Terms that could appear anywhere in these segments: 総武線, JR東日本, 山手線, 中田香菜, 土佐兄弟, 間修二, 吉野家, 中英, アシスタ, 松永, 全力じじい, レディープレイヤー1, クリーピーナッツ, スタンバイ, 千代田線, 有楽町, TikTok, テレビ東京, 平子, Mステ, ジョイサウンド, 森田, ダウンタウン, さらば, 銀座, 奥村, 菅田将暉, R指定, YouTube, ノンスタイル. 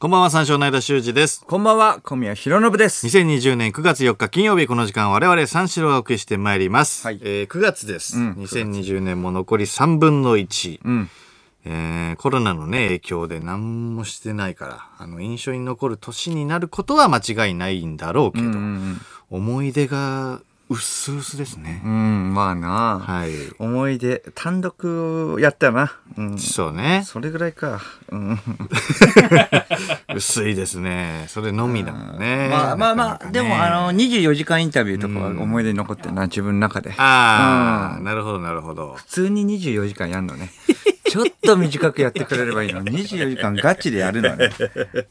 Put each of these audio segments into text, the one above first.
こんばんは、三四郎の間修二です。こんばんは、小宮浩信です。2020年9月4日金曜日、この時間我々三四郎がお送りしてまいります、はい。9月です、うん、2020年も残り3分の1、うんコロナの、ね、影響で何もしてないから印象に残る年になることは間違いないんだろうけど、うんうん、思い出がうっすうすですね。うん、まあな、はい、思い出単独やったな、うん、そうね、それぐらいか、うん、薄いですね、それのみだもんね。まあまあまあ、ね、でも24時間インタビューとかは思い出に残ってるな、自分の中で。ああ、なるほどなるほど。普通に24時間やんのね。ちょっと短くやってくれればいいの。24時間ガチでやるのね、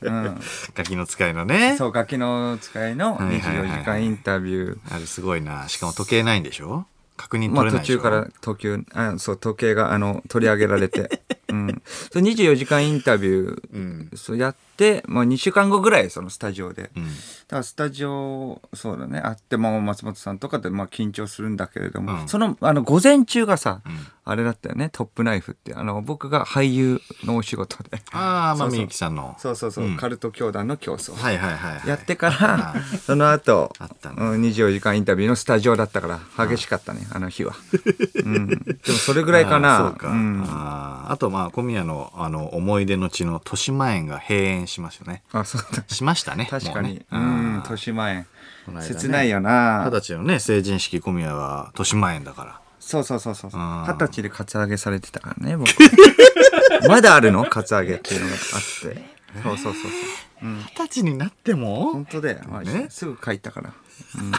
うん、ガキの使いのね。そう、ガキの使いの24時間インタビュー、はいはいはい、あれすごいな。しかも時計ないんでしょ、確認取れないでしょ、まあ、途中から時計が取り上げられて、うん、それ24時間インタビュー、うん、そうやって、まあ、2週間後ぐらいそのスタジオで、うん、だからスタジオそうだねあって、まあ、松本さんとかで、まあ、緊張するんだけれども、うん、その、午前中がさ、うん、あれだったよね、トップナイフって僕が俳優のお仕事で、ああ、まあみゆきさんのそうそうそう、うん、カルト教団の競争、はいはいはいはい、やってからその後あった、ね、24時間インタビューのスタジオだったから激しかったね、あの日は、うん、でもそれぐらいかな。 そうか、うん、あとまあ小宮の思い出の地の豊島園が閉園しますよね。あ、そうだ、しましたね。確かに、ね、うん、豊島園、ね、切ないよな。二十歳のね成人式、小宮は豊島園だから。そうそうそうそう、二十歳でカツアゲされてたからね僕まだあるのカツアゲっていうのがあってそうそうそうそう、うん、20歳になっても本当で、まあね、すぐ帰ったから、うん、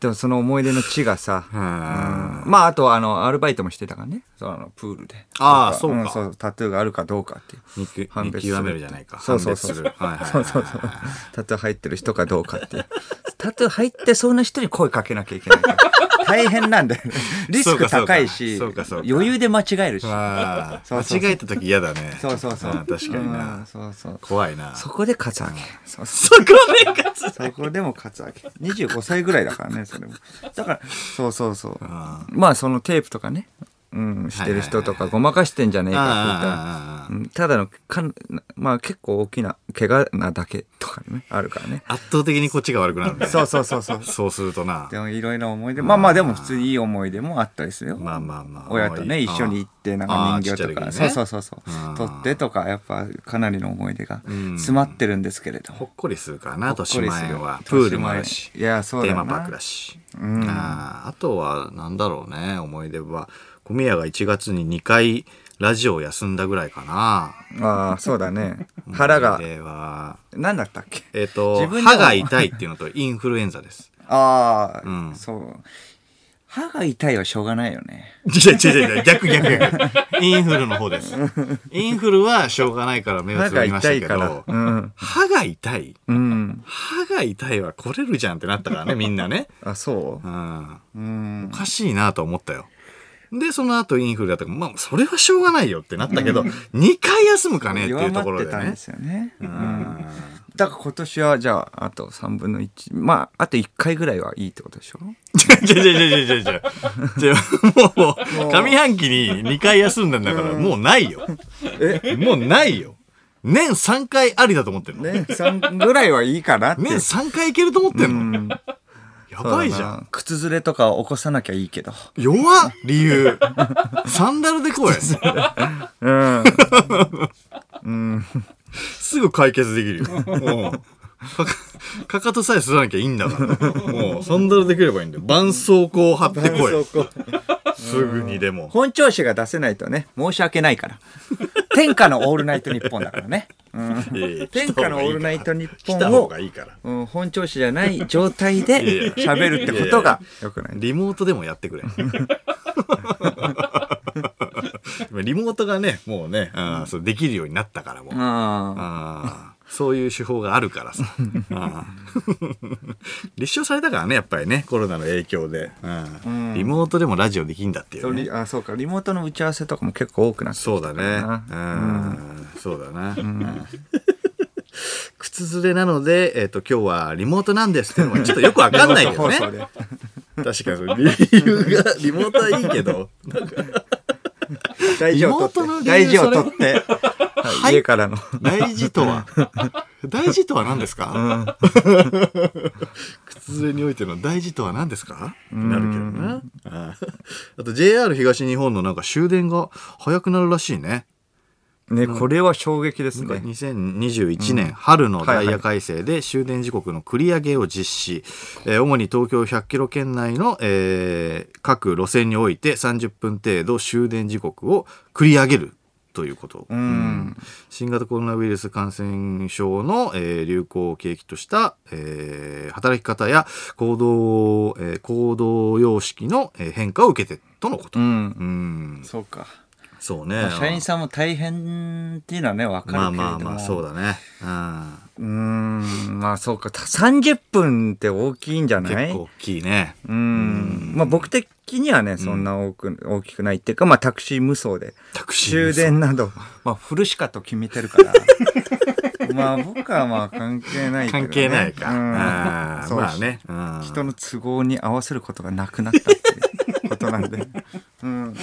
でもその思い出の地がさ、うん、まああとアルバイトもしてたからね、そうプールで。ああ、そうか、うん、そう、タトゥーがあるかどうかっていう判別する、見極めるじゃないか。そうそうそうそうそうそう、タトゥー入ってる人かどうかっていうタトゥー入ってそうな人に声かけなきゃいけないから大変なんだよね。リスク高いし、余裕で間違えるし。あ、そうそうそう、間違えた時嫌だね。そうそうそう、確かにな。そうそう、怖いな。そこでカツアゲ、そうそうそこでもカツアゲ、25歳ぐらいだからねそれも。だからそうそうそう、あ、まあそのテープとかね、うん、してる人とかごまかしてんじゃねえかみたいな。ただのまあ結構大きな怪我なだけとかねあるからね。圧倒的にこっちが悪くなる。そうそうそうそう。そうするとな。でもいろいろ思い出、まあまあでも普通にいい思い出もあったりするよ。まあまあまあ。親とね一緒に行ってなんか人形とか、ね、そうそうそうそう取ってとか、やっぱかなりの思い出が詰まってるんですけれども。ほっこりするからな、としまえは。プールもあるし、いやそうだな、テーマパークだし。うん、あとはなんだろうね、思い出は。小宮が1月に2回ラジオを休んだぐらいかな。あ、そうだね。腹が何だったっけ、歯が痛いっていうのとインフルエンザです。ああ、うん、そう、歯が痛いはしょうがないよね。違う逆インフルの方です。インフルはしょうがないから目をつぶりましたけど、うん、歯が痛い、うん、歯が痛いは来れるじゃんってなったからね、みんなね。あ、そう、うん、うん、おかしいなと思ったよ。でその後インフルだったから、まあ、それはしょうがないよってなったけど、うん、2回休むかねっていうところでね。弱まってたんですよね、うん、だから今年はじゃああと3分の1、まああと1回ぐらいはいいってことでしょ。もう上半期に2回休んだんだから、うん、もうないよ。え、もうないよ。年3回ありだと思ってるの。年3ぐらいはいいかなって。年3回いけると思ってるの、うん、やばいじゃん。靴ずれとか起こさなきゃいいけど。弱っ、理由。サンダルで来い。うんうん、すぐ解決できるよ。かかとさえすらなきゃいいんだから。もうサンダルできればいいんだよ。絆創膏を貼ってこい。すぐにでも。本調子が出せないとね、申し訳ないから。天下のオールナイトニッポンだからね。うん、天下のオールナイトニッポンをうん、本調子じゃない状態で喋るってことが良くない。リモートでもやってくれ。リモートがねもうね、あ、そうできるようになったからもう、ああそういう手法があるからさ。あ立証されたからね、やっぱりね、コロナの影響で、うん、リモートでもラジオできんだっていう、ね。あ、そうか、リモートの打ち合わせとかも結構多くなってきたからな。そうだね、うん、そうだな、うん、靴ずれなので、今日はリモートなんですけど、ちょっとよくわかんないけどね。確かに理由がリモートはいいけど、大事を取って。はい、家からの大事とは大事とは何ですか、うん、靴連れにおいての大事とは何ですかってなるけどな。あと JR 東日本のなんか終電が早くなるらしいね。ね、これは衝撃ですね。2021年春のダイヤ改正で終電時刻の繰り上げを実施、主に東京100キロ圏内の、各路線において30分程度終電時刻を繰り上げるということ、うんうん、新型コロナウイルス感染症の、流行を契機とした、働き方や行動様式の変化を受けてとのこと、うんうん、そうかそうね、まあ、社員さんも大変っていうのはね分かるけれども、まあまあまあそうだね、うん、まあそうか30分って大きいんじゃない？結構大きいね。うん、まあ、僕的にはねそんな大きくないっていうか、まあ、タクシー無双で終電など、まあ、フルシカと決めてるからまあ僕はまあ関係ないけど、ね、関係ないか、うん、あそうまあね、うん、人の都合に合わせることがなくなったっていうことなんで、うん、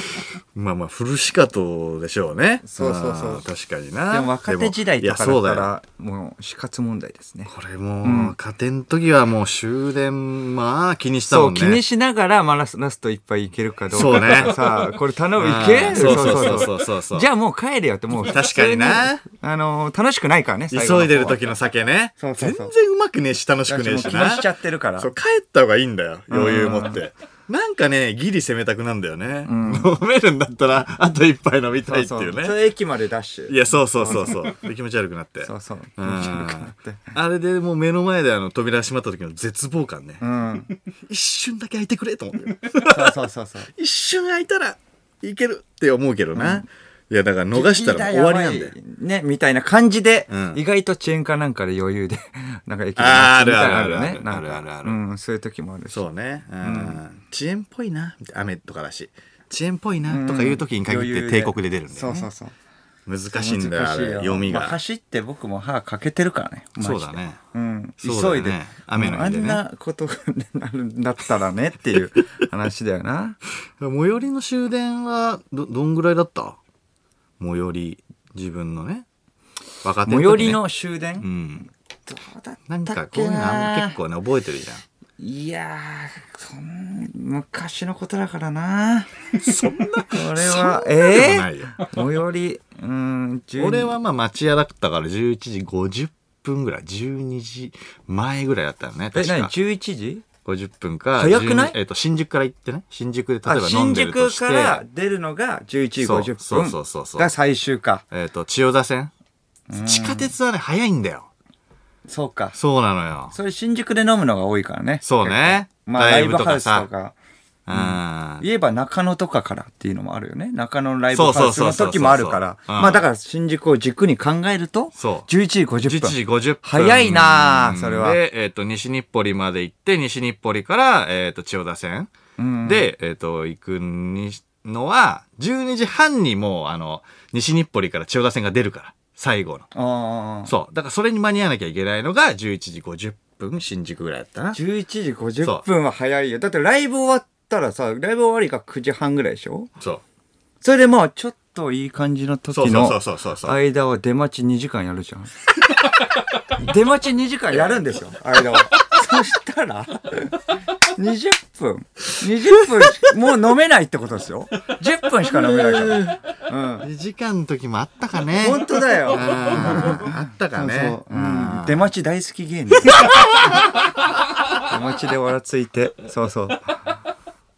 まあまあフルシカトでしょうね。そうそうそう、確かにな。でも若手時代とかだったらもう死活問題ですね。これも若手の時はもう終電まあ気にしたもんね。そう気にしながら、まあ、ラストいっぱいいけるかどうかとか、ね、さこれ頼むいけそうそうそうそうじゃあもう帰れよってもう確かにな、楽しくないからね急いでる時の酒ね。そうそうそう全然うまくねえし楽しくねえしな。気にしちゃってるからそう帰った方がいいんだよ余裕持って。なんかねギリ攻めたくなんだよね、うん、飲めるんだったらあと一杯飲みたいっていうね。そうそう駅までダッシュ。いやそうそうそうそうで気持ち悪くなってそうそう気持ち悪くなってあれでもう目の前で扉閉まった時の絶望感ね、うん、一瞬だけ開いてくれと思ってそうそうそう一瞬開いたらいけるって思うけどな、うんいやだから逃したら終わりなんだよねみたいな感じで、うん、意外と遅延かなんかで余裕でなんか駅にあるあるあるあるあるある、うん、そういう時もあるしそうね、うん、遅延っぽいな雨とかだし遅延っぽいなとかいう時に限って帝国で出るんだよね、うん、そうそうそう難しいんだよあれ読みが、まあ、走って僕も歯欠けてるからねそうだね、うん、急いで、ね、雨の日でねあんなことになったらねっていう話だよな最寄りの終電は どんぐらいだった最寄り自分のね若手の時ね最寄りの終電、うん、どうだったっけななんかこういうの結構ね覚えてるじゃんいやそん昔のことだからなそんなこれは最寄りうん俺はまあ町屋だったから11時50分ぐらい12時前ぐらいだったよね確か11時50分か早くない、新宿から行ってね新宿で例えば飲んでるとして新宿から出るのが11時50分が最終か、千代田線地下鉄はね早いんだよそうかそうなのよそれ新宿で飲むのが多いからねそうね、まあ、ライブハウスとかうん、言えば中野とかからっていうのもあるよね中野のライブハウスの時もあるからまあだから新宿を軸に考えると11時50分11時50分早いなそれはで、西日暮里まで行って西日暮里から、千代田線、うん、で、行くのは12時半にもう西日暮里から千代田線が出るから最後のあそうだからそれに間に合わなきゃいけないのが11時50分新宿ぐらいだったな11時50分は早いよだってライブ終わってたらさライブ終わりが9時半ぐらいでしょそうそれでまあちょっといい感じの時の間は出待ち2時間やるじゃん出待ち2時間やるんですよ間はそしたら20分もう飲めないってことですよ10分しか飲めないから、うん、2時間の時もあったかね本当だよあったかねそうそう、うん、出待ち大好き芸人出待ちでわらついてそうそう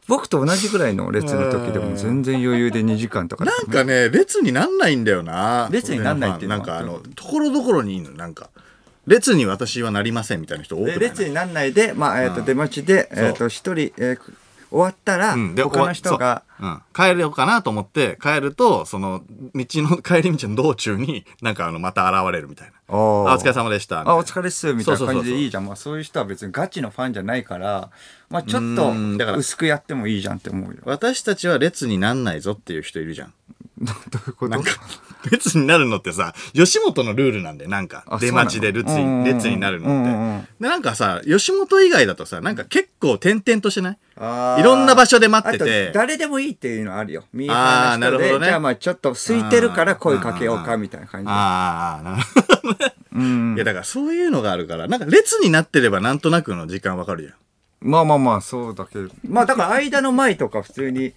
僕と同じぐらいの列の時でも全然余裕で2時間とか、ね、なんかね列になんないんだよな列になんないっていうのはなんかところどころにいるのなんか列に私はなりませんみたいな人多くない列になんないで、まあ出待ちで、1人、終わったら、うん、他の人が、うん、帰るようかなと思って帰るとその道の帰り道の道中になんかまた現れるみたいなあお疲れ様でしたみたいなあお疲れっすみたいな感じでいいじゃんそうそうそう、まあ、そういう人は別にガチのファンじゃないから、まあ、ちょっと薄くやってもいいじゃんって思うよ私たちは列になんないぞっていう人いるじゃんどういうことなんか列になるのってさ、吉本のルールなんで、なんか、出待ちで列になるのって。で、なんかさ、吉本以外だとさ、なんか結構点々としてない？いろんな場所で待ってて。誰でもいいっていうのあるよ。ミーハーな人で、じゃあまあちょっと空いてるから声かけようかみたいな感じ。ああ、なるほどね。いやだからそういうのがあるから、なんか列になってればなんとなくの時間わかるじゃん。まあまあまあ、そうだけど。まあだから間の前とか普通に、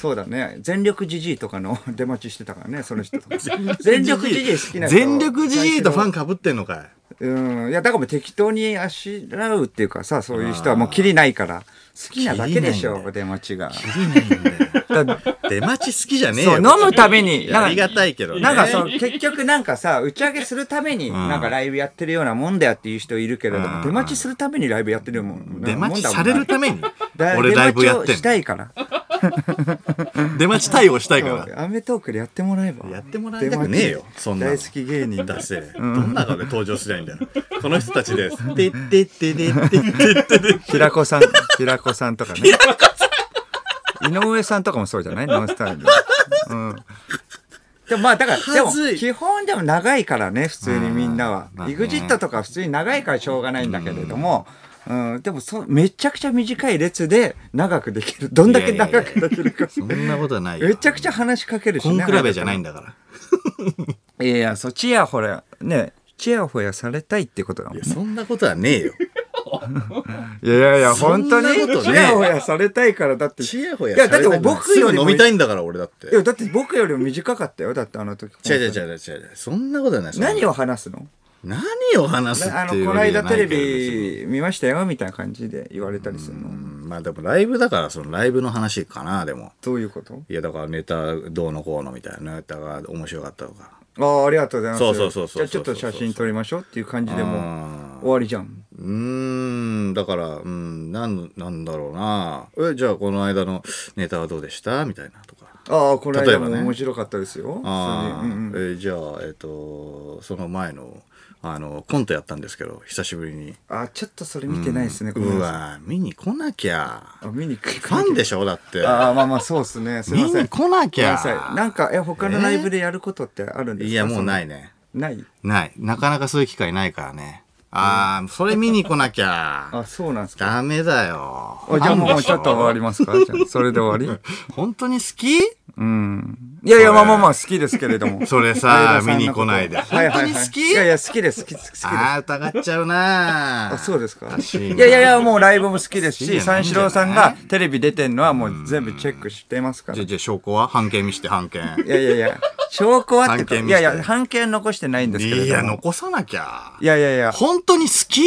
そうだね。全力じじいとかの出待ちしてたからね、その人とか。全力じじい好きな人。全力じじいとファンかぶってんのかい。うん。いやだからもう適当にあしらうっていうかさ、そういう人はもうキリないから。好きなだけでしょ、出待ちが。出待ち好きじゃねえよ。飲むために。ありがたいけどね。なんかその、結局なんかさ、打ち上げするために、なんかライブやってるようなもんだよっていう人いるけれども、出待ちするためにライブやってるもん。出待ちされるために俺ライブやってる。出待ちをしたいから。出待ち対応したいから。アメトークでやってもらえば。やってもらえたくねえよ。そんな。大好き芸人だし。どんなので登場すりゃいいんだよ。この人たちです。てってってってってって。平子さん。平子さんとかね。井上さんとかもそうじゃない？ノンスタイルで。うん。でもまあだから、でも基本でも長いからね、普通にみんなは。EXIT とか普通に長いからしょうがないんだけれども、うん、でもめちゃくちゃ短い列で長くできる。どんだけ長くできるか。そんなことはないよ。めちゃくちゃ話しかけるしね。根比べじゃないんだから。いやいや、そう、チヤホヤ、ね、チヤホヤされたいってことだもんね。いや、そんなことはねえよ。いやいや、本当にチヤホヤされたいから、だって。チヤホヤされたい。いや、だって僕より飲みたいんだから、俺だって。いや、だって僕よりも短かったよ。だってあの時。違う。そんなことはない。何を話すの？何を話すっていうの？この間テレビ見ましたよ、みたいな感じで言われたりするの。まあでもライブだから、そのライブの話かな、でも。どういうこと？いや、だからネタどうのこうのみたいな。ネタが面白かったとか。ありがとうございます。そう。じゃあちょっと写真撮りましょうっていう感じでも終わりじゃん。だから、なんだろうな。じゃあこの間のネタはどうでしたみたいなとか。この間も面白かったですよ。じゃあ、その前の、コントやったんですけど、久しぶりに。ちょっとそれ見てないですね、うわ、見に来なきゃ。見に来なきゃ。ファンでしょだって。まあまあ、そうですね。すいません。見に来なきゃ。なんか、他のライブでやることってあるんですか？いや、もうないね。ない。なかなかそういう機会ないからね。それ見に来なきゃ。そうなんですか。ダメだよ。じゃあもうちょっと終わりますか？それで終わり？本当に好き？いやいや、まあ好きですけれども。それさ、見に来ないで。本当に好き？いやいや、好きです、好きです。疑っちゃうなぁ。そうですか？いや、もうライブも好きですし、三四郎さんがテレビ出てんのはもう全部チェックしてますから。じゃあ証拠は？半券見して、半券。いや。証拠はって、半券残してないんですけど。いや、残さなきゃ。いや。本当に好き？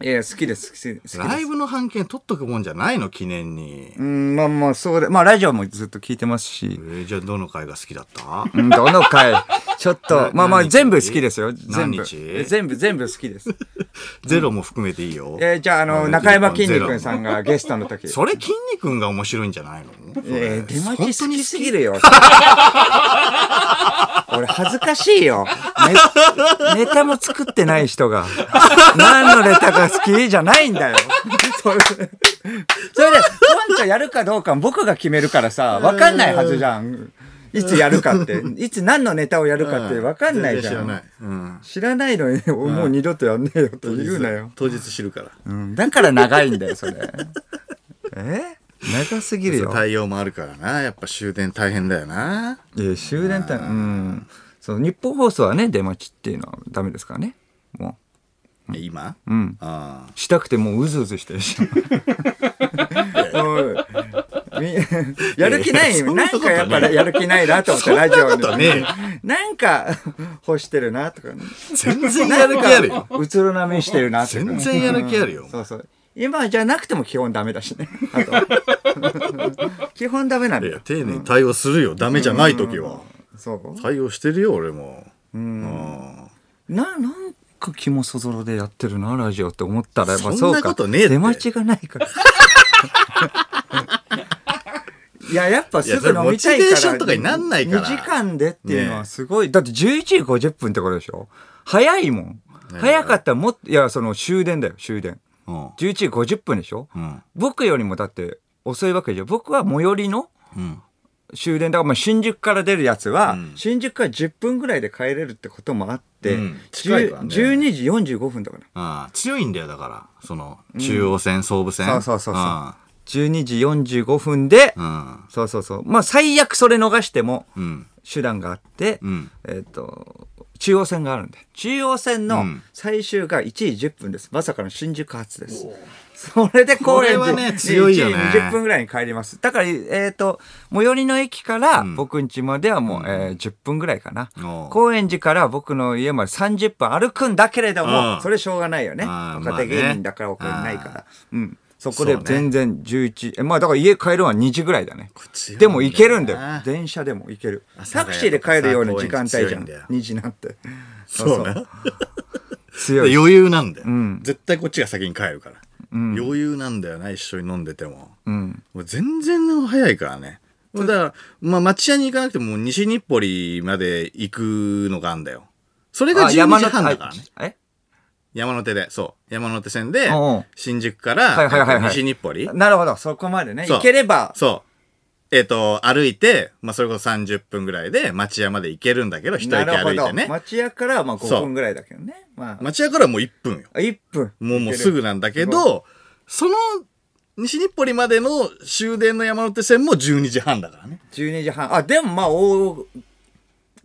いや、好きです。ライブの半券取っとくもんじゃないの、記念に。まあ、そうで。まあ、ラジオもずっと聞いてますし。じゃあ、どの回が好きだった？どの回ちょっと、まあ、全部好きですよ。全部好きです。ゼロも含めていいよ。じゃあ、中山きんに君さんがゲストの時。それ、きんに君が面白いんじゃないの？出待ち好きすぎるよ。俺、恥ずかしいよ。ネタも作ってない人が。何のネタが好きじゃないんだよ。それで、コントやるかどうか僕が決めるからさ、わかんないはずじゃん。いつやるかって。いつ何のネタをやるかってわかんないじゃん。知らないのに、もう二度とやんねえよと言うなよ。当日知るから。だから長いんだよ、それ。長すぎるよ。対応もあるからな。やっぱ終電大変だよな。終電大変。そう、日本放送はね、出待ちっていうのはダメですからね。もう。今？したくてもううずうずしてるし。やる気ない、なんかやっぱやる気ないなと思って、ラジオで。なんか、干してるなとかね。全然やる気あるよ。うつろな目してるなとか。全然やる気あるよ。そう。今じゃなくても基本ダメだしね。あと基本ダメなんだよ。丁寧に対応するよ。ダメじゃない時は。そう。対応してるよ、俺も。なんか気もそぞろでやってるな、ラジオって思ったら、やっぱそうか。そんなことねえって。出待ちがないから。いや、やっぱすぐ飲みたいから。モチベーションとかになんないから。2時間でっていうのはすごい。だって11時50分ってことでしょ？早いもん。早かったらもっと、いや、その終電だよ、終電。11時50分でしょ、僕よりもだって遅いわけじゃん。僕は最寄りの終電だから、まあ新宿から出るやつは、うん、新宿から10分ぐらいで帰れるってこともあって、うん、近いからね、12時45分とかね。ああ強いんだよ、だからその中央線、うん、総武線、そうそうそうそう、12時45分で、うん、そうそうそう、まあ最悪それ逃しても手段があって、うん、中央線があるんで、中央線の最終が1時10分です。まさかの新宿発です。それで高円寺、ね、1時20分ぐらいに帰ります。だから、最寄りの駅から僕ん家まではもう、10分ぐらいかな。高円寺から僕の家まで30分歩くんだけれども、それしょうがないよね。若手芸人だからお金ないから。うん。そこで全然11、ね、まあだから家帰るのは2時ぐらいだね。でも行けるんだよ。電車でも行ける。タクシーで帰るような時間帯じゃん。2時なんて。そうね。強い。余裕なんだよ、うん。絶対こっちが先に帰るから。うん、余裕なんだよな、一緒に飲んでても。うん、もう全然早いからね。だから、まあ町屋に行かなくても西日暮里まで行くのがあるんだよ。それが12時半だからね。え山手で、そう。山手線で、新宿から、西日暮里。なるほど、そこまでね。行ければ。そう。歩いて、まあ、それこそ30分ぐらいで、町屋まで行けるんだけど、一駅歩いてね。町屋から、まあ、5分ぐらいだけどね。まあ、町屋からもう1分よ。1分。もうすぐなんだけど、その、西日暮里までの終電の山手線も12時半だからね。12時半。あ、でも、まあ、大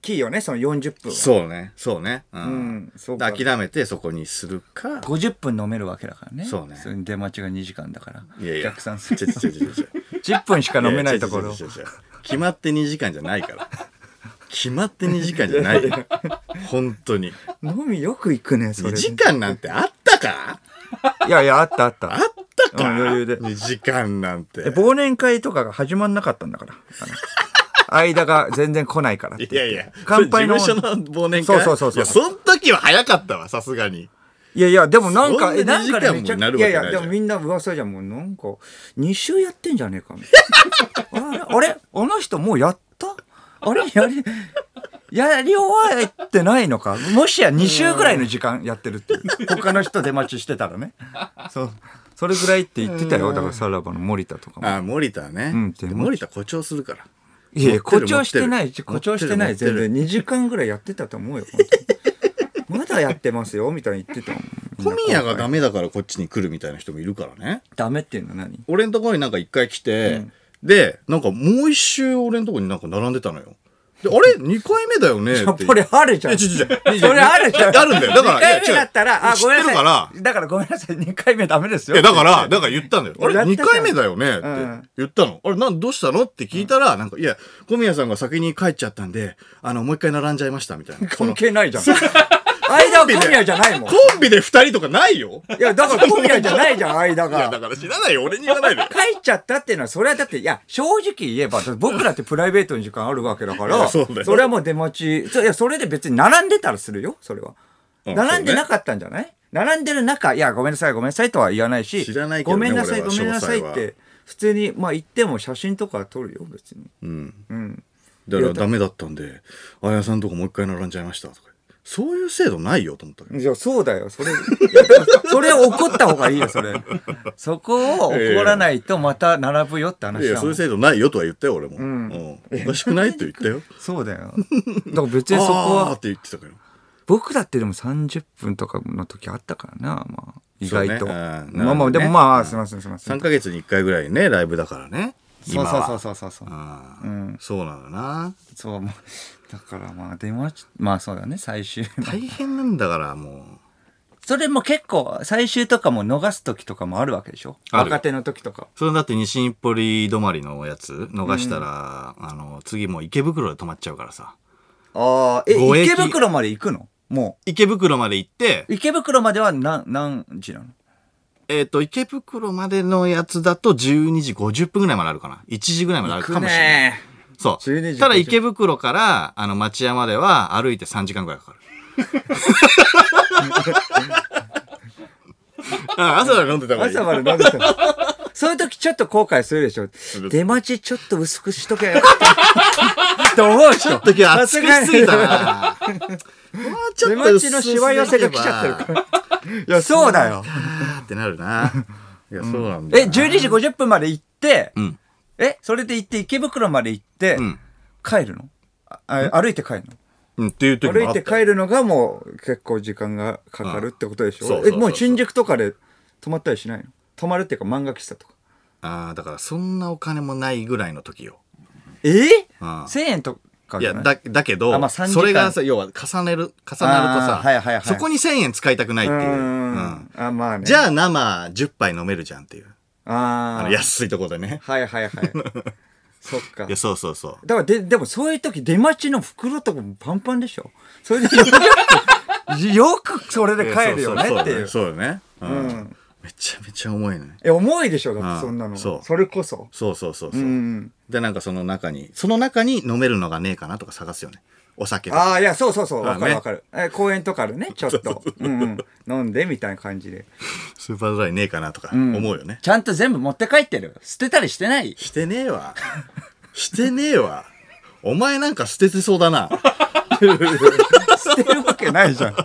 きいよね、その40分。そうね、そうね。うん。そうか。諦めてそこにするか。50分飲めるわけだからね。そうね。それに出待ちが2時間だから。いやいや。逆算する。10分しか飲めないところ。決まって2時間じゃないから。決まって2時間じゃないよ。本当に。飲みよく行くね、それ。2時間なんてあったか？いやいや、あったあった。あったか？余裕で。2時間なんて。忘年会とかが始まんなかったんだから。間が全然来ないからって。いやいや、乾杯の。事務所の忘年会。そう。その時は早かったわ、さすがに。いや、でもなんか、なんかね、いや、でもみんな噂じゃん、もうなんか、2週やってんじゃねえかみたいな。あれあの人もうやったあれやり終わってないのか、もしや2週ぐらいの時間やってるっていう。他の人出待ちしてたらね。そう。それぐらいって言ってたよ、だからさらばの森田とかも。あ、森田ね。森田誇張するから。いや、誇張してない。全然2時間ぐらいやってたと思うよ。まだやってますよみたいに言ってた。小宮がダメだからこっちに来るみたいな人もいるからね。ダメっていうのは何？俺のところになんか一回来て、うん、でなんかもう一周俺のところになんか並んでたのよ。であれ2回目だよねって。これあるじゃん。それあるじゃん。あるんだよ。だから2回目だったら、あ、ごめんなさい。だからごめんなさい。2回目ダメですよ。だから言ったんだよ。あれ2回目だよねって言ったの。あれどうしたのって聞いたら、なんか、いや、小宮さんが先に帰っちゃったんで、もう一回並んじゃいましたみたいな。関係ないじゃん。間は小宮じゃないもん。コンビで2人とかないよ。いや、だから小宮じゃないじゃん、間が。いや、だから知らないよ、俺に言わないで。帰っちゃったっていうのは、それはだって、いや、正直言えば、僕だってプライベートの時間あるわけだから、それはもう出待ち、いや、それで別に並んでたらするよ、それは。並んでなかったんじゃない？並んでる中、いや、ごめんなさいとは言わないし、ごめんなさいって、普通に、まあ言っても写真とか撮るよ、別に。うん。だからダメだったんで、あやさんとこもう一回並んじゃいましたとか。そういう制度ないよと思ったけど。いや、そうだよ。それ怒った方がいいよ、それ。そこを怒らないとまた並ぶよって話だもん。いや、そういう制度ないよとは言ったよ、俺も。おかしくないって言ったよ。そうだよ。だから別にそこは。って言ってたけど。僕だってでも30分とかの時あったからな、まあ、意外と。まあ、でもまあ、すいません。3ヶ月に1回ぐらいね、ライブだからね。そう。そうなんだな。そう、だからまあ出まし、まあそうだね、最終大変なんだからもうそれも結構最終とかも逃す時とかもあるわけでしょ、若手の時とか。それだって西日暮里止まりのやつ逃したら、次もう池袋で止まっちゃうからさ。ああ、池袋まで行くの？もう池袋まで行って、池袋までは何時なの？池袋までのやつだと12時50分ぐらいまであるかな、1時ぐらいまであるかもしれない。そう。ただ池袋から、町屋までは歩いて3時間ぐらいかかる。朝まで飲んでたから。朝まで飲んでたから。そういう時ちょっと後悔するでしょ。出待ちちょっと薄くしとけよ。って思うしょ。時は暑くしすぎたな。出待ちのしわ寄せが来ちゃってるから。いや、そうだよ。ってなるな。いや、そうなんだ。12時50分まで行って、え、それで行って池袋まで行って、うん、帰るの？歩いて帰るの？うん、っていう時もあった。歩いて帰るのがもう結構時間がかかるってことでしょ？そうそうそうそう。え、もう新宿とかで泊まったりしないの？泊まるっていうか漫画喫茶とか。ああ、だからそんなお金もないぐらいの時よ。1000円とかじゃない？いや、だけど、まあ、それがさ、要は重なるとさ、はいはいはい、そこに1000円使いたくないっていう。うん、あ、まあね、じゃあ生10杯飲めるじゃんっていう。あの安いとこでね。はいはいはい。そっか。いや、そうそうそう。だからでもそういう時出待ちの袋とかもパンパンでしょ。それでよくそれで帰るよねっていう。そうよね。うん。めちゃめちゃ重いね。え、重いでしょ、だってそんなの。それこそ。そうそうそうそう。うん、で、なんかその中に飲めるのがねえかなとか探すよね。お酒とか。ああ、いや、そうそうそう。わかるわかる。ね、公園とかでね、ちょっと。そうそうそう、うん、飲んでみたいな感じで。スーパードライねえかなとか思うよね、うん。ちゃんと全部持って帰ってる。捨てたりしてない？してねえわ。してねえわ。お前なんか捨ててそうだな。捨てるわけないじゃん。い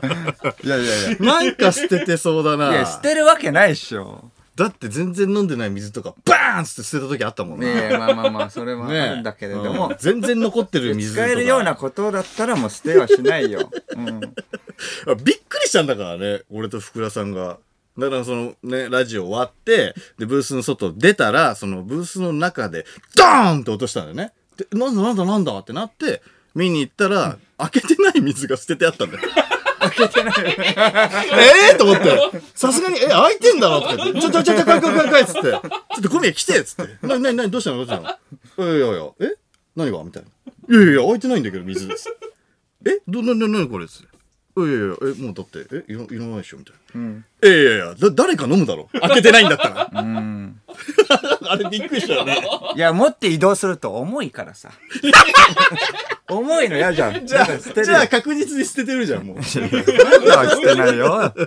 やいやいや。なんか捨ててそうだな。いや、捨てるわけないっしょ。だって全然飲んでない水とかバーンって捨てた時あったもんね。まあまあまあ、それもあるんだけれども、ね、うん、全然残ってる水とか使えるようなことだったらもう捨てはしないよ。うん、びっくりしたんだからね、俺と福田さんが。だからそのね、ラジオ終わってでブースの外出たら、そのブースの中でドーンって落としたんだよね。で、なんだなんだなんだってなって見に行ったら、うん、開けてない水が捨ててあったんだよ。開けてない。と思って。さすがに、開いてんだろとか言って。ちょ、かいっつって。ちょっと小宮来てっつって。なに、どうしたのいや、何がみたいな。いや、開いてないんだけど、水です。なにこれっつって。いや、もうだって、いらないでしょみたいな。うん。誰か飲むだろ。開けてないんだったら。うん。あれびっくりしたよね。いや、持って移動すると重いからさ。重いの嫌じゃん。じゃあ確実に捨ててるじゃん、もう。なんでは捨てないよ。置いて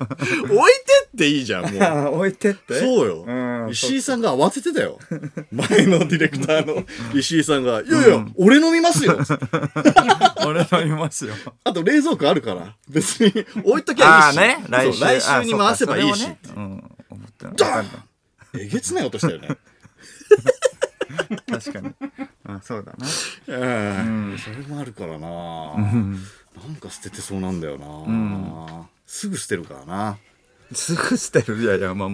っていいじゃん、もう。置いてってそうよ。うん、石井さんが慌ててたよ。前のディレクターの石井さんが、いやいや、うん、俺飲みますよ。俺飲みますよ。あと冷蔵庫あるから、別に置いときゃいいし。あね、来週に回せばいいし。ね、うん。えげつない音したよね。確かに。あ、そうだな。うん、それもあるからな。なんか捨ててそうなんだよな、うん。すぐ捨てるからな。すぐ捨てる。いや、まあ。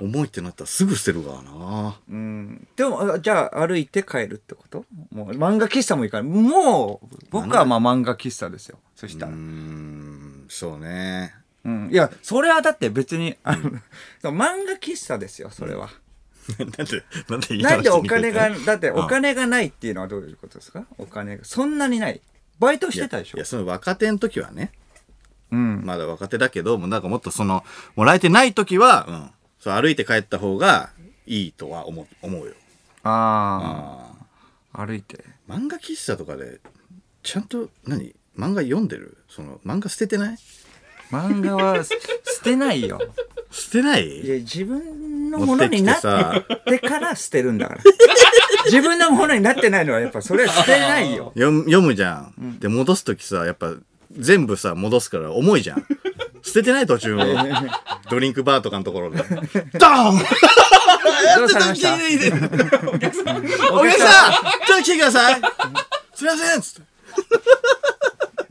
重いってなったらすぐ捨てるからな。うん。でもじゃあ歩いて帰るってこと？もう漫画喫茶も行かない。もう僕はまあ漫画喫茶ですよ。そしたら。そうね。うん。いや、それはだって別に漫画喫茶ですよ。それは。うん、なんでお金が、だってお金がないっていうのはどういうことですか？お金がそんなにない。バイトしてたでしょ？いや、その若手の時はね、うん、まだ若手だけど、なんかもっとその、もらえてない時は、うん、そう歩いて帰った方がいいとは思うよ。歩いて。漫画喫茶とかで、ちゃんと、漫画読んでる？その、漫画捨ててない？漫画は捨てないよ。捨てない？いや、自分のものになってから捨てるんだから。自分のものになってないのはやっぱそれは捨てないよ。読むじゃん、うん、で戻すときさ、やっぱ全部さ戻すから重いじゃん。捨ててない途中のドリンクバーとかのところでドーンやってたんじゃないで。お客さんちょっと来てください。すいませんっつ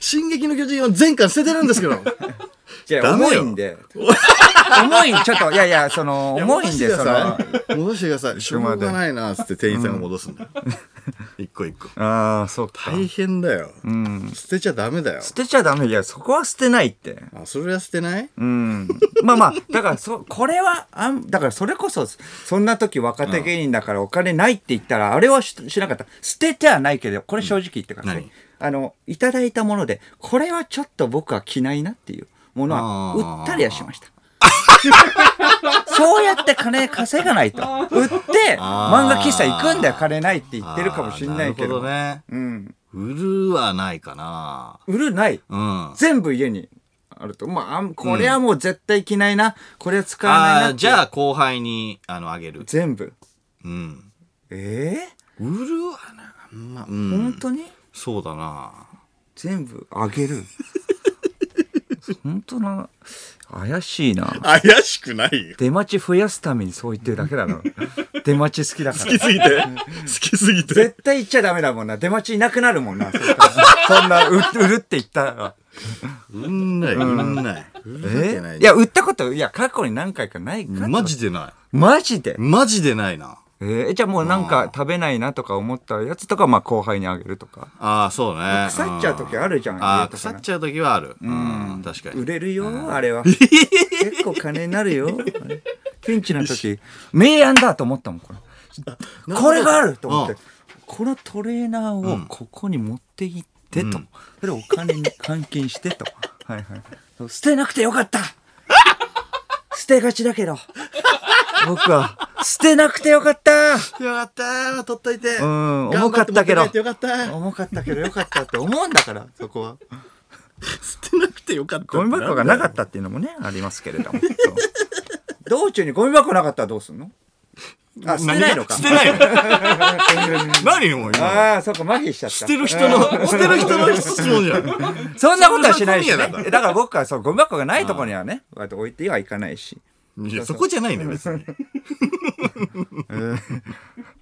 進撃の巨人は全巻捨ててるんですけど。いや、重いんで。重い、ちょっと、いや、その、重いんで、その。戻してください。しょうがないな、つって店員さんが戻すんだよ。一個一個。ああ、そうか。大変だよ。うん。捨てちゃダメだよ。捨てちゃダメ。いや、そこは捨てないって。あ、それは捨てない？うん。まあ、だから、これは、だからそれこそ、そんな時若手芸人だからお金ないって言ったら、あれはしなかった。捨ててはないけど、これ正直言ってください。いただいたもので、これはちょっと僕は着ないなっていうものは売ったりはしました。そうやって金稼がないと。売って、漫画喫茶行くんだよ、金ないって言ってるかもしんないけど。なるほどね。うん。売るはないかな。売るない。うん。全部家にあると。まあ、これはもう絶対着ないな。これは使わないな。じゃあ後輩にあげる。全部。うん。売るはな。まあ、うん。本当に？そうだな。全部あげる。本当な、怪しいな。怪しくないよ。出待ち増やすためにそう言ってるだけだろ。出待ち好きだから。好きすぎて。好きすぎて。絶対言っちゃダメだもんな。出待ちいなくなるもんな。そんな、売るって言ったら。売んない。売んない。いや、売ったこと、いや、過去に何回かないから。マジでない。マジで？マジでないな。じゃあもうなんか食べないなとか思ったやつとか、まあ後輩にあげるとか。ああ、そうね。腐っちゃう時あるじゃん。ああ、腐っちゃう時はある。うん、確かに。売れるよ、あれは。結構金になるよ。ピンチの時、明暗だと思ったもん、これ。これがあると思って。このトレーナーをここに持って行ってと。それをお金に換金してと。はいはい。捨てなくてよかった！捨てがちだけど。僕は捨てなくてよかったよかった取っといて重かったけど重かったけどよかったって思うんだからそこは捨てなくてよかったゴミ箱がなかったっていうのもねありますけれども道中にゴミ箱なかったらどうすんのあ、捨てないのか。捨てないの。何もう今。ああ、そっか、麻痺しちゃった。捨てる人の質問じゃん。そんなことはしないし。だから僕はゴミ箱がないとこにはね、置いてはいかないし。いや、そこじゃないのよ、別に。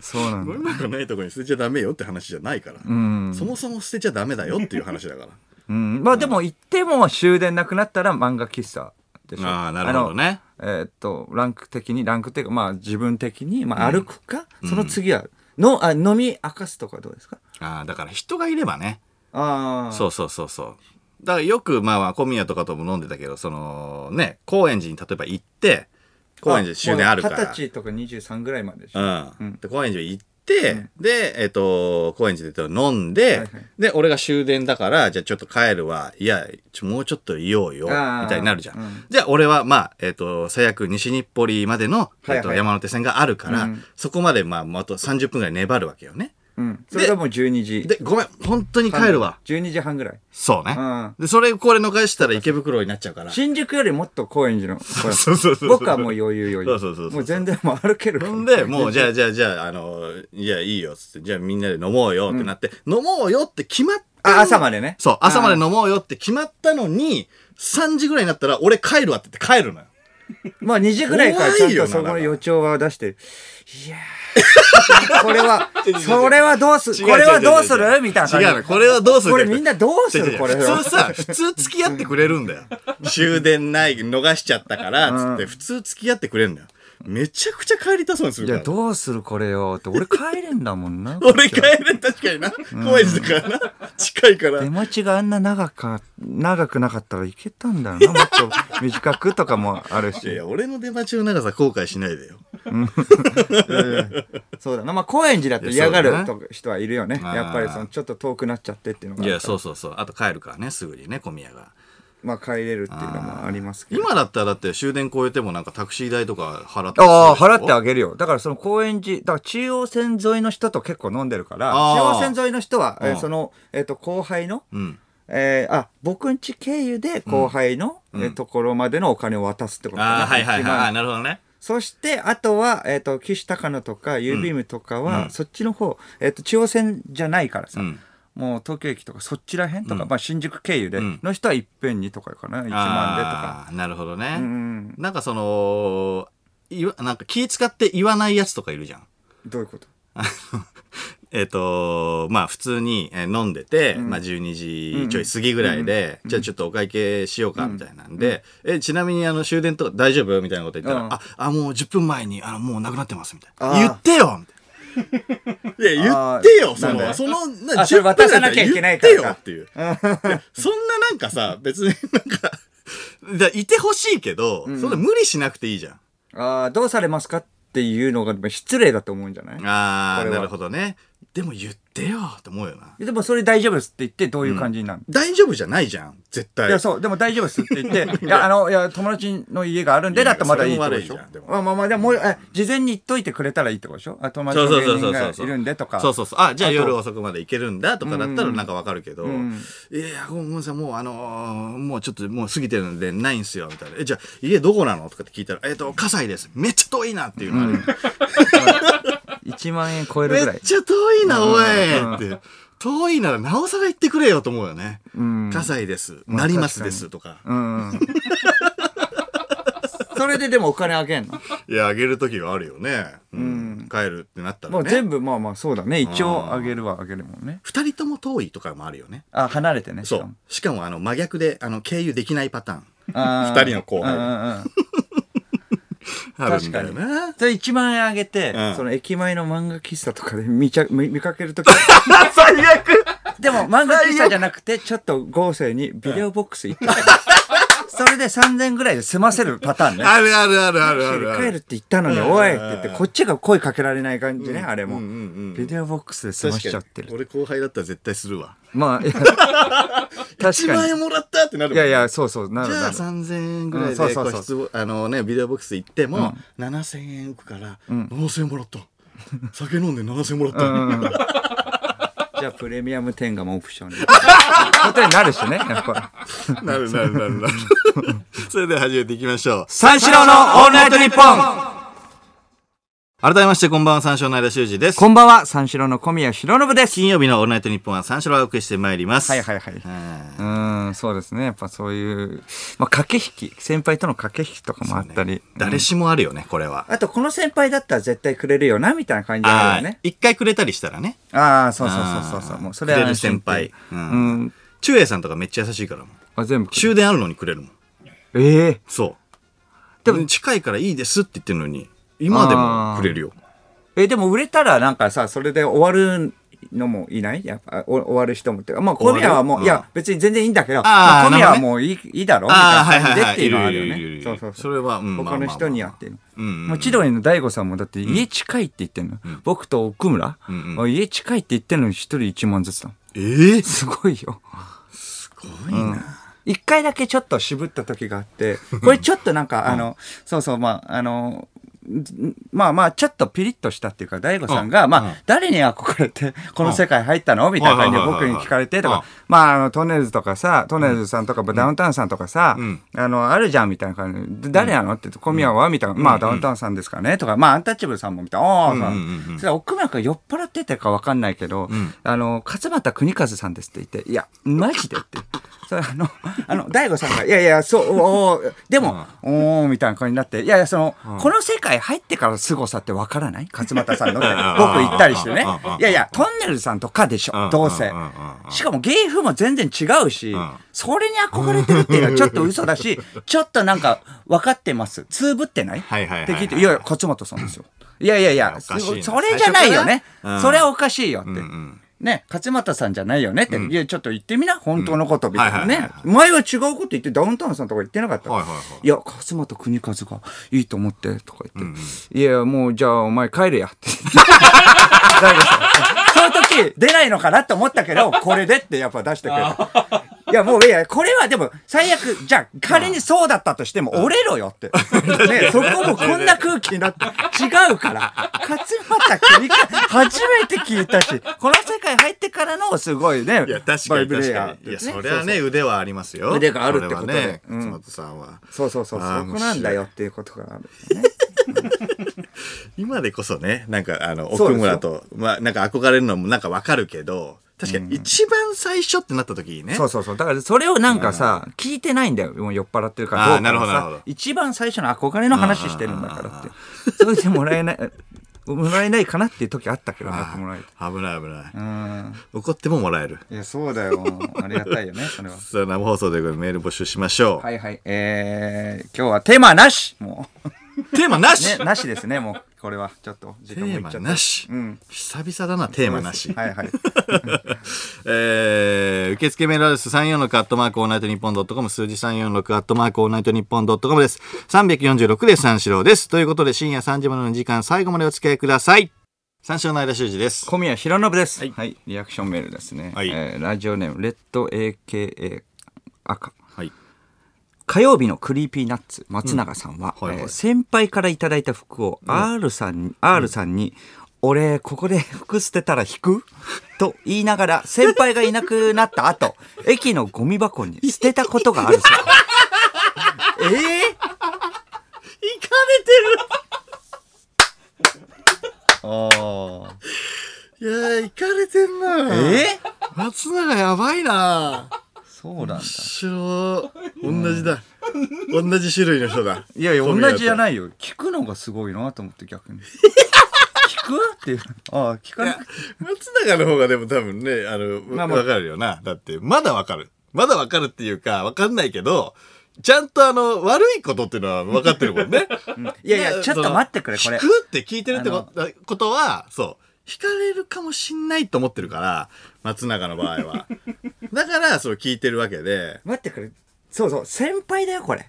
そうなんだ。ゴミ箱ないとこに捨てちゃダメよって話じゃないから。そもそも捨てちゃダメだよっていう話だから。まあでも、行っても終電なくなったら漫画喫茶でしょ。ああ、なるほどね。ランクっていうか、まあ自分的に、まあ歩くか、その次は、飲み明かすとかどうですか？ああ、だから人がいればね。ああ。そうそうそうそう。だからよく、まあ、小宮とかとも飲んでたけど、その、ね、高円寺に例えば行って、高円寺終電あるから。20歳とか23ぐらいまででしょ。うん。で、高円寺行って、で、高円寺で飲んで、で、俺が終電だから、じゃあちょっと帰るわ。いや、もうちょっといようよ、みたいになるじゃん。じゃあ俺は、まあ、最悪西日暮里までの山手線があるから、そこまで、まあ、あと30分ぐらい粘るわけよね。それがもう12時。で、ごめん、本当に帰るわ。12時半ぐらい。そうね。で、それ、これ逃したら池袋になっちゃうから。新宿よりもっと高円寺の。そうそうそう。僕はもう余裕余裕。そうそうそう。もう全然もう歩ける。んで、もう、じゃあ、いや、いいよ、つって、じゃあみんなで飲もうよってなって、飲もうよって決まって。あ、朝までね。そう、朝まで飲もうよって決まったのに、3時ぐらいになったら、俺帰るわって言って帰るのよ。まあ2時ぐらいからちょっとそこの予兆は出してる。いやー、これはどうする？これはどうする？みたいな。違う、これはどうする？これみんなどうする？これ。普通さ、普通付き合ってくれるんだよ。終電ない、逃しちゃったから、つって普通付き合ってくれるんだよ。めちゃくちゃ帰りたそうにするから。いや、どうするこれよって。俺帰れんだもんな。俺帰れん、確かにな。怖いですからな。近いから。出待ちがあんな長くなかったらいけたんだよな。もっと短くとかもあるし。いや、俺の出待ちの長さ後悔しないでよ。そうだな。まあ、高円寺だと嫌がる人はいるよね。やっぱり、ちょっと遠くなっちゃってっていうのが。いや、そうそうそう。あと帰るからね、すぐにね、小宮が。まあ帰れるっていうのもありますけど、今だったらだって終電超えてもなんかタクシー代とか払ってあげるよ。だからその高円寺だから中央線沿いの人と結構飲んでるから、中央線沿いの人はその後輩の、僕ん家経由で後輩のところまでのお金を渡すってことかな。はいはいはい、なるほどね。そして、あとは、岸高野とかユービームとかは、そっちの方、中央線じゃないからさ、もう東京駅とかそっちら辺とか、まあ新宿経由での人はいっぺんにとかかな、1万でとか。なるほどね。なんかそのなんか気使って言わないやつとかいるじゃん。どういうこと？まあ普通に飲んでて、まあ12時ちょい過ぎぐらいで、じゃあちょっとお会計しようかみたいなんで、ちなみに終電とか大丈夫みたいなこと言ったら、もう10分前にもうなくなってますみたいな。言ってよみたいな。いや、言ってよ、それ渡さなきゃいけないから。言ってよっていう。そんななんかさ、別になんか、いてほしいけど、そんな無理しなくていいじゃん。ああ、どうされますかっていうのが失礼だと思うんじゃない？ああ、なるほどね。でも言ってよって思うよな。でもそれ大丈夫ですって言ってどういう感じになるの？大丈夫じゃないじゃん、絶対。いや、そう、でも大丈夫ですって言って、いや、友達の家があるんで、だったらまだいいってことでしょ。まあまあまあ、でも、事前に言っといてくれたらいいってことでしょ。友達の家がいるんでとか。そうそうそう。あ、じゃあ夜遅くまで行けるんだとかだったらなんかわかるけど、いや、ごめんなさい、もうもうちょっともう過ぎてるんでないんすよ、みたいな。じゃあ家どこなのとかって聞いたら、葛西です。めっちゃ遠いなっていうのある。1万円超えるぐらい。めっちゃ遠いな、おいって。遠いならなおさら言ってくれよと思うよね。葛西です。なりますですとか。それででもお金あげんの？いや、あげる時があるよね。うん、帰るってなったらね。もう全部、まあまあそうだね。一応あげるはあげるもんね。二人とも遠いとかもあるよね。あ、離れてね。そう。しかも真逆で経由できないパターン。二人の後輩。確かにね。1万円あげて、その駅前の漫画喫茶とかで見かけるとき。最悪。でも漫画喫茶じゃなくて、ちょっと豪勢にビデオボックス行って。それで3000ぐらいで済ませるパターンね。あるあるあるあるある。帰るって言ったのに、おいって言って、こっちが声かけられない感じね、あれも。ビデオボックスで済ましちゃってる。俺後輩だったら絶対するわ。まあ、1万円もらったってなるもんね。いやいや、そうそう、なる。じゃあ3000円ぐらいで、ビデオボックス行っても、7000円浮くから、7000円もらった。酒飲んで7000円もらった。じゃあプレミアム天下もオプションでことになるしね、やっぱりなるなるなるなる。それでは始めていきましょう。三四郎のオールナイトニッポン。改めましてこんばんは、三四郎の間修二です。こんばんは、三四郎の小宮浩信です。金曜日のオールナイトニッポンは三四郎がお送りしてまいります。はいはいはい。うん、そうですね。やっぱそういう、まあ、駆け引き、先輩との駆け引きとかもあったり。ね、誰しもあるよね、これは。あと、この先輩だったら絶対くれるよな、みたいな感じがあるよね。一回くれたりしたらね。ああ、そうそうそうそう。もうそれはくれる先輩。うん。中英さんとかめっちゃ優しいからもん。あ、全部。終電あるのにくれるもん。ええ。そう。でも近いからいいですって言ってるのに。今でもくれるよ。でも売れたらなんかさ、それで終わるのもいない？やっぱ終わる人もってか、まあ小宮はもう、いや別に全然いいんだけど、まあ小宮はもういいだろみたいな感じでっていうのはあるよね。そうそうそう。それは他の人にやってる。もう千鳥の大悟さんもだって家近いって言ってんの。僕と奥村、家近いって言ってんのに一人1万ずつだ。すごいよ。すごいな。一回だけちょっと渋った時があって、これちょっとなんかそうそう、まあまあまあちょっとピリッとしたっていうか、大悟さんがまあ誰に憧れてこの世界入ったのみたいな感じで僕に聞かれてとか、まあトネルズとかさ、トネルズさんとかダウンタウンさんとかさ、あるじゃんみたいな感じで、誰なのって、小宮はみたいな、まあダウンタウンさんですかねとか、まあアンタッチャブルさんもみたいな、それ奥村が酔っ払ってたか分かんないけど、勝俣邦和さんですって言って、いやマジでって、それ大悟さんがいやいやそうでもおおみたいな感じになって、いやいやそのこの世界入ってから凄さってわからない？勝俣さんの僕言ったりしてね。いやいや、トンネルさんとかでしょ、どうせ。しかも芸風も全然違うし、それに憧れてるっていうのはちょっと嘘だし、ちょっとなんか分かってます。つぶってない？って聞いて、いやいや、勝俣さんですよ。いやいやいや、それじゃないよね。それはおかしいよって。ね、勝俣さんじゃないよねって、いや、ちょっと言ってみな、本当のことみたいなね。前は違うこと言って、ダウンタウンさんとか言ってなかった。いや、勝俣邦和がいいと思って、とか言って。いや、もう、じゃあ、お前帰れやって。その時、出ないのかなって思ったけど、これでってやっぱ出してくれた。いや、もう、いや、これはでも、最悪、じゃあ、仮にそうだったとしても、折れろよって。ね、そこもこんな空気になって、違うから。勝俣邦和、初めて聞いたし、この世界入ってからの、すごいね、いや、確かに確かに。いや、それはね、腕はありますよ。腕があるってことで。勝俣さんは。そうそうそう、そこなんだよっていうことがあるよね。今でこそね、なんか、奥村と、まあ、なんか憧れるのもなんかわかるけど、確かに一番最初ってなった時にね、そうそうそう、だからそれをなんかさ、聞いてないんだよ、もう酔っ払ってるからどうかもさ、一番最初の憧れの話してるんだからって、それでもらえないかなっていう時あったけど、もらえた。危ない危ない。怒ってももらえる。いや、そうだよ。ありがたいよね、それは。さあ、生放送でメール募集しましょう。はいはい。今日はテーマなし。もうテーマなし。なしですね、もう。これはちょっと時間もいっちゃった。テーマなし。久々だな、テーマなし。はいはい。受付メールアドレス346@allnightnippon.com、数字346@allnightnippon.comです。346で三四郎です。ということで深夜3時までの時間、最後までお付き合いください。三四郎の間修二です。小宮浩信です。はい。リアクションメールですね。ラジオネームレッド AKA 赤。火曜日のクリーピーナッツ松永さんは、先輩からいただいた服を R さんに俺ここで服捨てたら引くと言いながら、先輩がいなくなった後駅のゴミ箱に捨てたことがあるそう。いかれてる。ああ。いや、いかれてんな。松永やばいな。そうなんだ。一緒。同じだ。同じ種類の人だ。いやいや同じじゃないよ。聞くのがすごいなと思って逆に。聞くっていう。ああ聞かない。松永の方がでも多分ね、分かるよな。だってまだ分かる。まだ分かるっていうか分かんないけど、ちゃんと悪いことっていうのは分かってるもんね。いやいやちょっと待ってくれ、これ。聞くって聞いてるってことは、そう。惹かれるかもしんないと思ってるから、松永の場合は。だから、それ聞いてるわけで。待ってくれ。そうそう、先輩だよ、これ。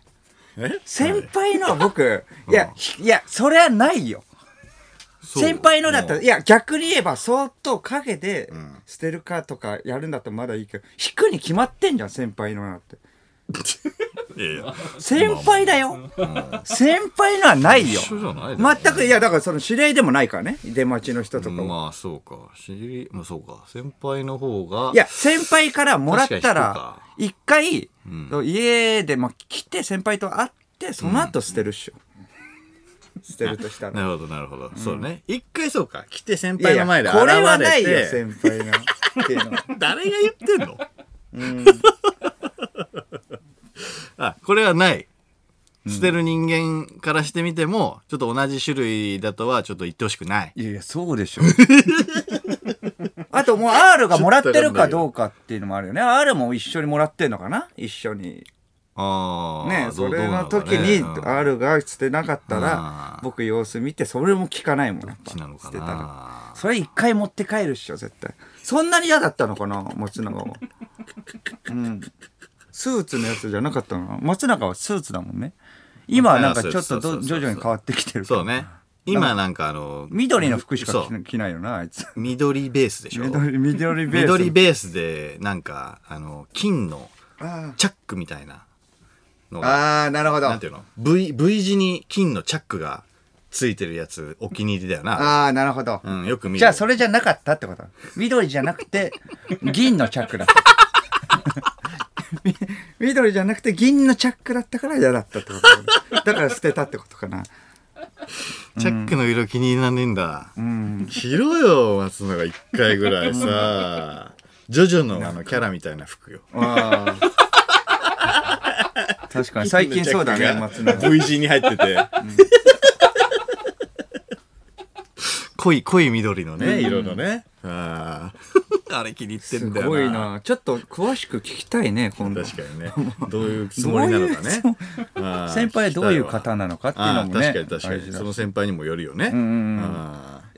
え？先輩の僕、いや、いや、それはないよ。先輩のだったら、いや、逆に言えば、相当陰で捨てるかとかやるんだったらまだいいけど、引くに決まってんじゃん、先輩のだって。いやいや先輩だよ、先輩のはないよ。全く。いやだからその知り合いでもないからね、出待ちの人とか。まあそうか、知り、まあそうか、先輩の方が。いや先輩からもらったら一回、うん、家でま来て先輩と会ってその後捨てるっしょ、うん、捨てるとしたら。なるほどなるほど、うん、そうね。一回そうか、来て先輩の前で現れて。いやいやこれはないよ先輩のっていうのは。誰が言ってんの？うんあ、これはない。捨てる人間からしてみても、うん、ちょっと同じ種類だとはちょっと言ってほしくない。いやいや、そうでしょ。あともう R がもらってるかどうかっていうのもあるよね。R も一緒にもらってんのかな、一緒に。ああ。ねえ、それの時に R が捨てなかったら、僕様子見て、それも聞かないもん。どっちなのかな。捨てたら。それ一回持って帰るっしょ、絶対。そんなに嫌だったのかな、松永は。うん。スーツのやつじゃなかったの？松永はスーツだもんね。今はなんかちょっと徐々に変わってきてるから。そうね。今なんか緑の服しか着ないよな、あいつ。緑ベースでしょ？緑ベース。緑ベースで、なんか、金のチャックみたいなのが。ああ、なるほど。なんていうの？ V 字に金のチャックがついてるやつ、お気に入りだよな。ああ、なるほど。うん、よく見る。じゃあそれじゃなかったってこと？緑じゃなくて、銀のチャックだった。緑じゃなくて銀のチャックだったから嫌だったってこと だから捨てたってことかな。チャックの色気に入らねえんだ。うん、着ろよ松永一回ぐらいさ、ジョジョのキャラみたいな服よ。あ確かに最近そうだね、松永。V 字に入ってて、濃い緑のね、色のね。ああれ気に入ってるんだよな。すごいな。ちょっと詳しく聞きたいね今度。確かにね。どういうつもりなのかね。先輩どういう方なのかっていうのもね。確かに確かに。その先輩にもよるよね。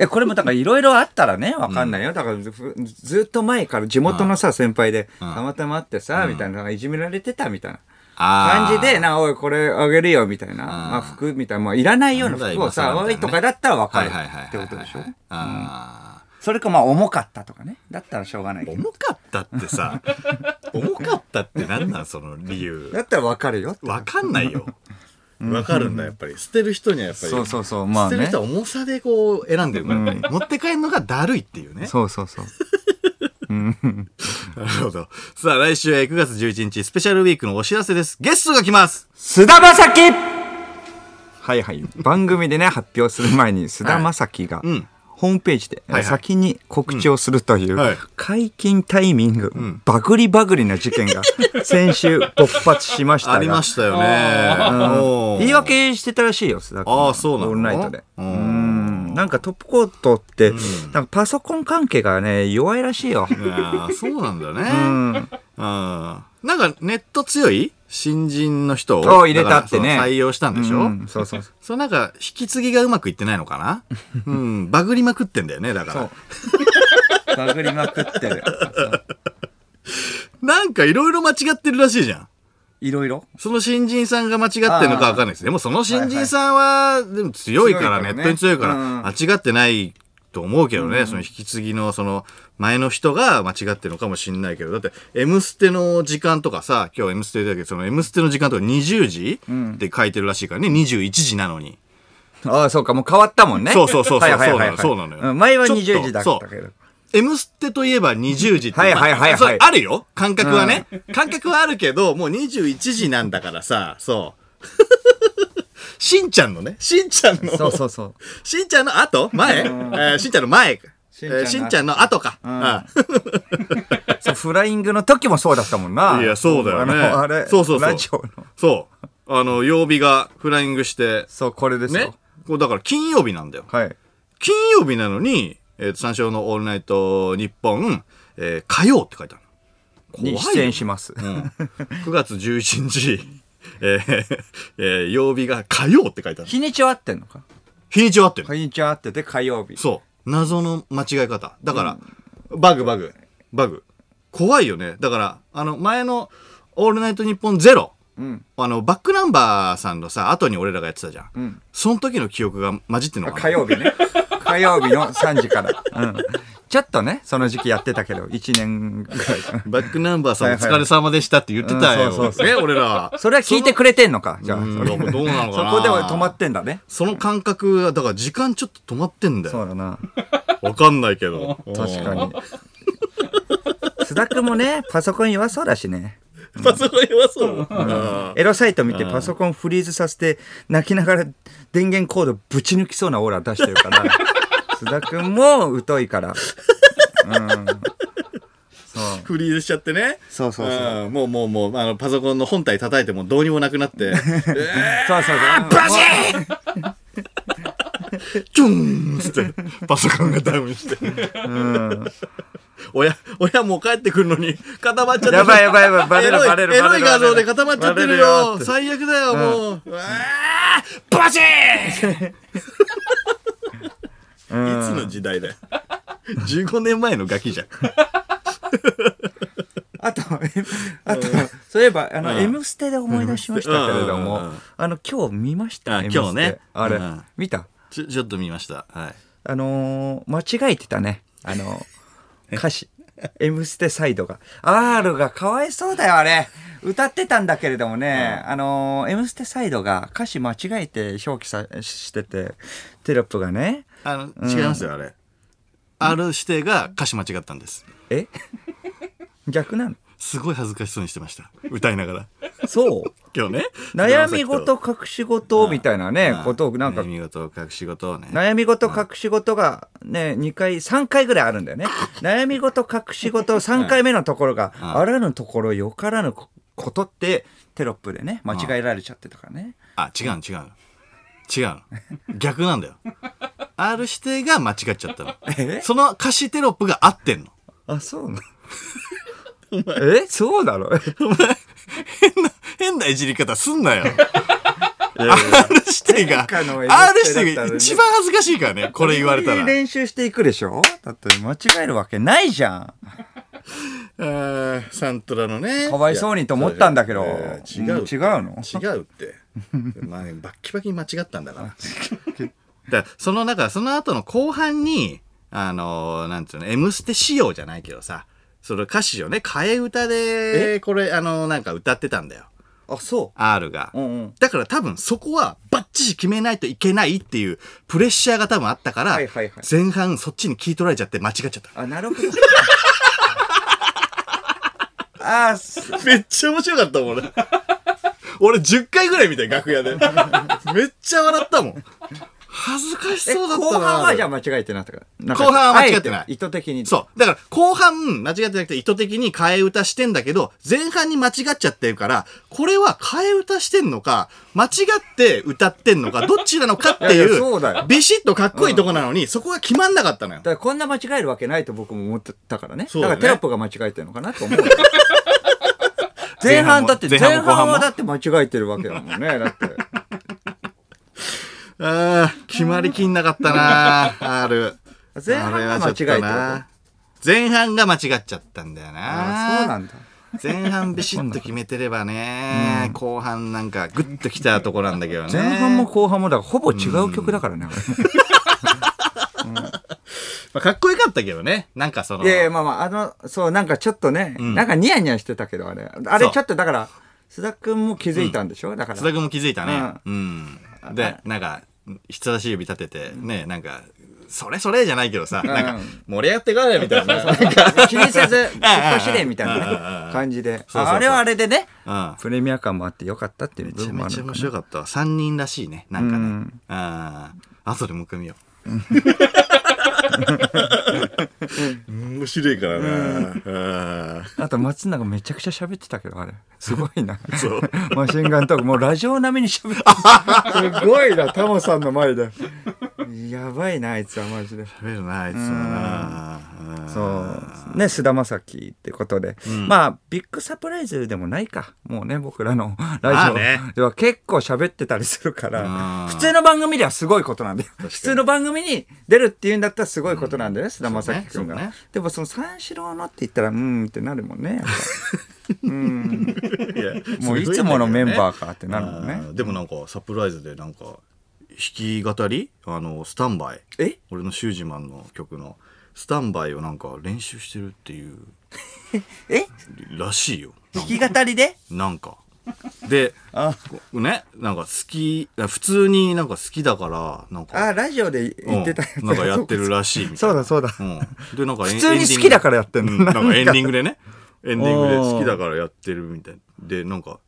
これもだからいろいろあったらね、わかんないよ。だからずっと前から地元のさ先輩でたまたま会ってさみたいな、いじめられてたみたいな感じでな、おいこれあげるよみたいな服みたいな、いらないような服をさ、おいとかだったらわかるってことでしょ。それかまあ重かったとかね。だったらしょうがないけど。重かったってさ、重かったって何なんその理由。だったら分かるよ。分かんないよ。分かるんだやっぱり。捨てる人にはやっぱり。そうそうそう。まあね。捨てる人は重さでこう選んでるからね。持って帰るのがだるいっていうね。そうそうそう。なるほど。さあ来週は9月11日スペシャルウィークのお知らせです。ゲストが来ます。菅田将暉。はいはい。番組でね発表する前に菅田将暉が。うん。ホームページで先に告知をするという解禁タイミングバグリバグリな事件が先週勃発しましたが。ありましたよね。言い訳してたらしいよ須田君。ああそうなの。オンライトで。なんかトップコートってなんかパソコン関係がね弱いらしいよ。そうなんだね。なんかネット強い新人の人を入れたってね。採用したんでしょ。そうそうそう。そのなんか引き継ぎがうまくいってないのかな。うん、バグりまくってんだよねだから。バグりまくってる。なんかいろいろ間違ってるらしいじゃん。いろいろ。その新人さんが間違ってるのかわかんないです。でもその新人さんはでも強いからネットに強いから間違ってない。と思うけどね、その引き継ぎのその前の人が間違ってるのかもしれないけど、だって「M ステ」の時間とかさ、今日「M ステ」だけどその「M ステ」の時間とか20時って書いてるらしいからね、21時なのに。ああそうか、もう変わったもんね。そうそうそうそうそうなのよ。前は20時だったけど「M ステ」といえば20時ってあるよ感覚はね、感覚はあるけどもう21時なんだからさ、そう。しんちゃんのね、しんちゃんの後前しんちゃんの前しんちゃんの後か。フライングの時もそうだったもんな。いや、そうだよね。あれ、ラジオの。そう。曜日がフライングして。そう、これですよ。ね。こうだから金曜日なんだよ。はい。金曜日なのに、三四郎のオールナイト日本、火曜って書いてある。怖い。に出演します。うん、9月11日、曜日が火曜って書いてある。日にちは合ってんのか。日にちは合ってる。日にちは合ってて火曜日。そう。謎の間違い方。だから、うん、バグ。怖いよね。だから、前の、オールナイトニッポンゼロ、うん、バックナンバーさんのさ、後に俺らがやってたじゃん。うん、その時の記憶が混じってんのかな。火曜日ね。火曜日の3時から。うん。ちょっとね、その時期やってたけど、1年ぐらい。バックナンバーさんお疲れ様でしたって言ってたよ。そうね、俺ら。それは聞いてくれてんのか。じゃあ、どうなのかな。そこで止まってんだね。その感覚が、だから時間ちょっと止まってんだよ。そうだな。わかんないけど。確かに。須田くんもね、パソコン弱そうだしね。パソコン弱そう、うん、エロサイト見てパソコンフリーズさせて泣きながら電源コードぶち抜きそうなオーラ出してるから須田くんも疎いから、うん、そうフリーズしちゃってね。そうもうパソコンの本体叩いてもどうにもなくなってそうバシーチュンってパソコンがダウンして、うん、親もう帰ってくるのに固まっちゃってやばいバレるエロい画像で固まっちゃってるよ。最悪だよもう、うん、バシーンいつの時代だよ。15年前のガキじゃん。あと、そういえば、M ステで思い出しましたけれども、今日見ましたね。今日ね。あれ、見た？ちょっと見ました。はい。間違えてたね。歌詞。M ステサイドが。R がかわいそうだよ、あれ。歌ってたんだけれどもね、M ステサイドが歌詞間違えて表記してて、テロップがね。違いますよ、あれ。R 指定が歌詞間違ったんです。え？逆なの？すごい恥ずかしそうにしてました。歌いながら。そう。今日ね。悩み事隠し事みたいなね、ことをなんか。悩み事隠し事がね、2回、3回ぐらいあるんだよね。悩み事隠し事3回目のところが、あらぬところよからぬことってテロップでね、間違えられちゃってたからね。あ、違うの。逆なんだよ。R 指定が間違っちゃったの。その歌詞テロップが合ってんの。あ、そうなの。え、そうだろ。お前変ないじり方すんなよ。R 指定が R 指定が一番恥ずかしいからね。これ言われたら練習していくでしょ。だって間違えるわけないじゃん。サントラのね、かわいそうにと思ったんだけど違うってバッキバキに間違ったんだから。その後の後半になんていうの、M ステ仕様じゃないけどさ、その歌詞をね、替え歌で、これ、なんか歌ってたんだよ。あ、そう。R が。だから多分そこはバッチリ決めないといけないっていうプレッシャーが多分あったから、前半そっちに聞い取られちゃって間違っちゃった。あ、なるほど。あー、めっちゃ面白かったもん、俺10回ぐらい見たよ、楽屋で。めっちゃ笑ったもん。恥ずかしそうだったな。後半はじゃあ間違えてなかった。後半は間違ってない。意図的に。そう。だから後半間違ってなくて意図的に替え歌してんだけど、前半に間違っちゃってるから、これは替え歌してんのか、間違って歌ってんのか、どっちなのかっていう、ビシッとかっこいいとこなのに、そこが決まんなかったのよ。だからこんな間違えるわけないと僕も思ってたからね。だからテロップが間違えてるのかなと思う。前半はだって間違えてるわけだもんね。だって。あ、決まりきんなかったな。R 前半が間違えた。前半が間違っちゃったんだよな。そうなんだ。前半ビシッと決めてればね、後半なんかグッときたとこなんだけどね。前半も後半もだからほぼ違う曲だからね。かっこよかったけどね。なんかその、いやいや、まあそう、なんかちょっとね、なんかニヤニヤしてたけど、あれちょっとだから須田くんも気づいたんでしょ。だから須田くんも気づいたね。うん。で、なんか人差し指立ててね、なんかそれじゃないけどさ、なんか盛り上がってからみたいな、気にせず突っ走れみたいな感じで、あれはあれでね、プレミア感もあってよかったっていう部分もある。めっちゃ面白かった。3人らしいね。なんかね、あとでもう一回見よう。面白いからな、うん、あと松永めちゃくちゃ喋ってたけどあれすごいなそうマシンガントークもうラジオ並みに喋ってすごいなタモさんの前でやばいなあいつはマジで喋るなあいつはなそうね菅田将暉ってことで、うん、まあビッグサプライズでもないかもうね僕らのラジオでは結構喋ってたりするから、まあね、普通の番組ではすごいことなんで普通の番組に出るっていうんだったらすごいことなんだよね菅、うん、田将暉君が、ねね、でもその三四郎のって言ったらうんってなるもんねやっぱうんいやもういつものメンバーかってなるもんね、うん、でもなんかサプライズでなんか弾き語りスタンバイ俺のシュージマンの曲のスタンバイをなんか練習してるっていうえらしいよ弾き語りでなんかであねなんか好き普通になんか好きだからなんかあラジオで言ってたやつ、うん、なんかやってるらしいみたいなそうだそうだ、うん、でなんか普通に好きだからやってるの、うん、なんかエンディングでねエンディングで好きだからやってるみたいなでなんか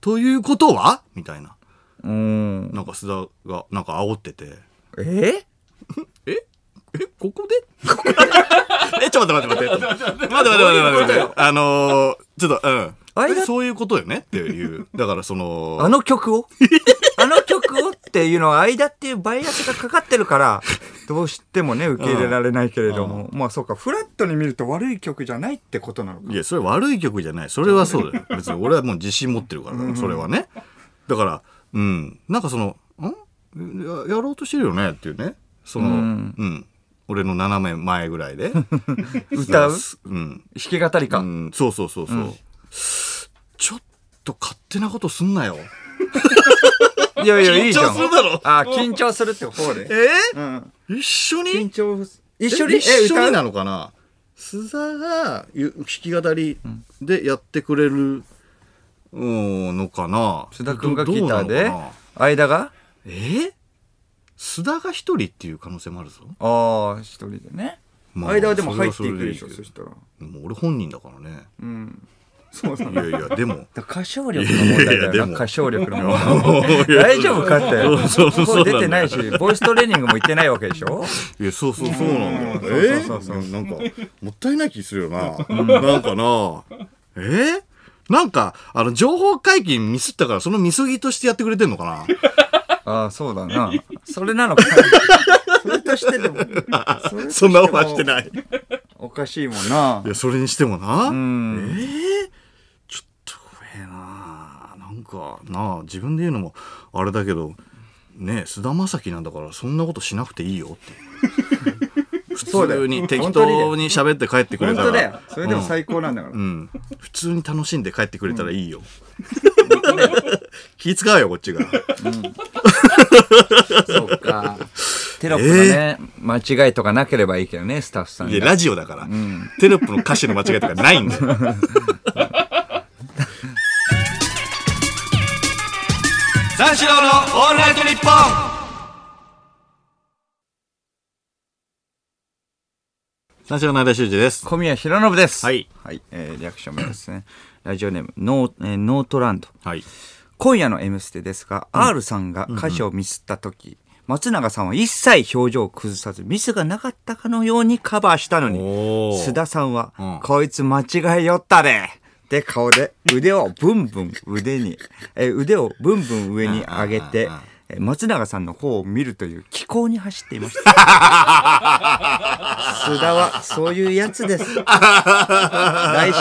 ということはみたいなうんなんか須田がなんか煽っててえここでえちょっと待って待って待ってちょっとうんそういうことよねっていうだからそのあの曲をっていうのは間っていうバイアスがかかってるからどうしてもね受け入れられないけれどもまあそうかフラットに見ると悪い曲じゃないってことなのかいやそれ悪い曲じゃないそれはそうだよ別に俺はもう自信持ってるから、うん、それはねだからうん、なんかその「ん やろうとしてるよね」っていうねその、うんうん、俺の斜め前ぐらいで歌う、うん、弾き語りか、うん、そうそうそうそう、うん、ちょっと勝手なことすんなよいやいやいいじゃん緊張するだろあ緊張するって方でうん、一緒に緊張一緒になのかな須田が弾き語りでやってくれる、うんのかな須田君がギターで間が須田が一人っていう可能性もあるぞああ一人でね、まあ、間はでも入っていくでしょそしたらもう俺本人だからねうんそうなんだいやいやでも歌唱力の問題だよな歌唱力の問題大丈夫かってそう出てないしボイストレーニングも行ってないわけでしょいやそうそうそうなんだなんかもったいない気するよななんかななんか情報解禁ミスったからそのミスぎとしてやってくれてんのかなああそうだなそれなのかそれとしてでもそんなオファーしてないおかしいもんないやそれにしてもなうんちょっと怖えななんかなあ自分で言うのもあれだけどねえ菅田将暉なんだからそんなことしなくていいよって普通に適当に喋って帰ってくれたら本当だよそれでも最高なんだから、うんうん、普通に楽しんで帰ってくれたらいいよ、うん、気使うよこっちが、うん、そうかテロップのね、間違いとかなければいいけどねスタッフさんがいやラジオだから、うん、テロップの歌詞の間違いとかないんだよ三四郎のオールナイトニッポン三四郎の間修二です。小宮浩信です。はい。はい。リアクション名ですね。ラジオネーム、ノートランド。はい。今夜の M ステですが、うん、R さんが歌詞をミスった時、うんうん、松永さんは一切表情を崩さず、ミスがなかったかのようにカバーしたのに、須田さんは、うん、こいつ間違えよったでって顔で腕をブンブン上に上げて、松永さんの方を見るという奇行に走っていました。須田はそういうやつです。来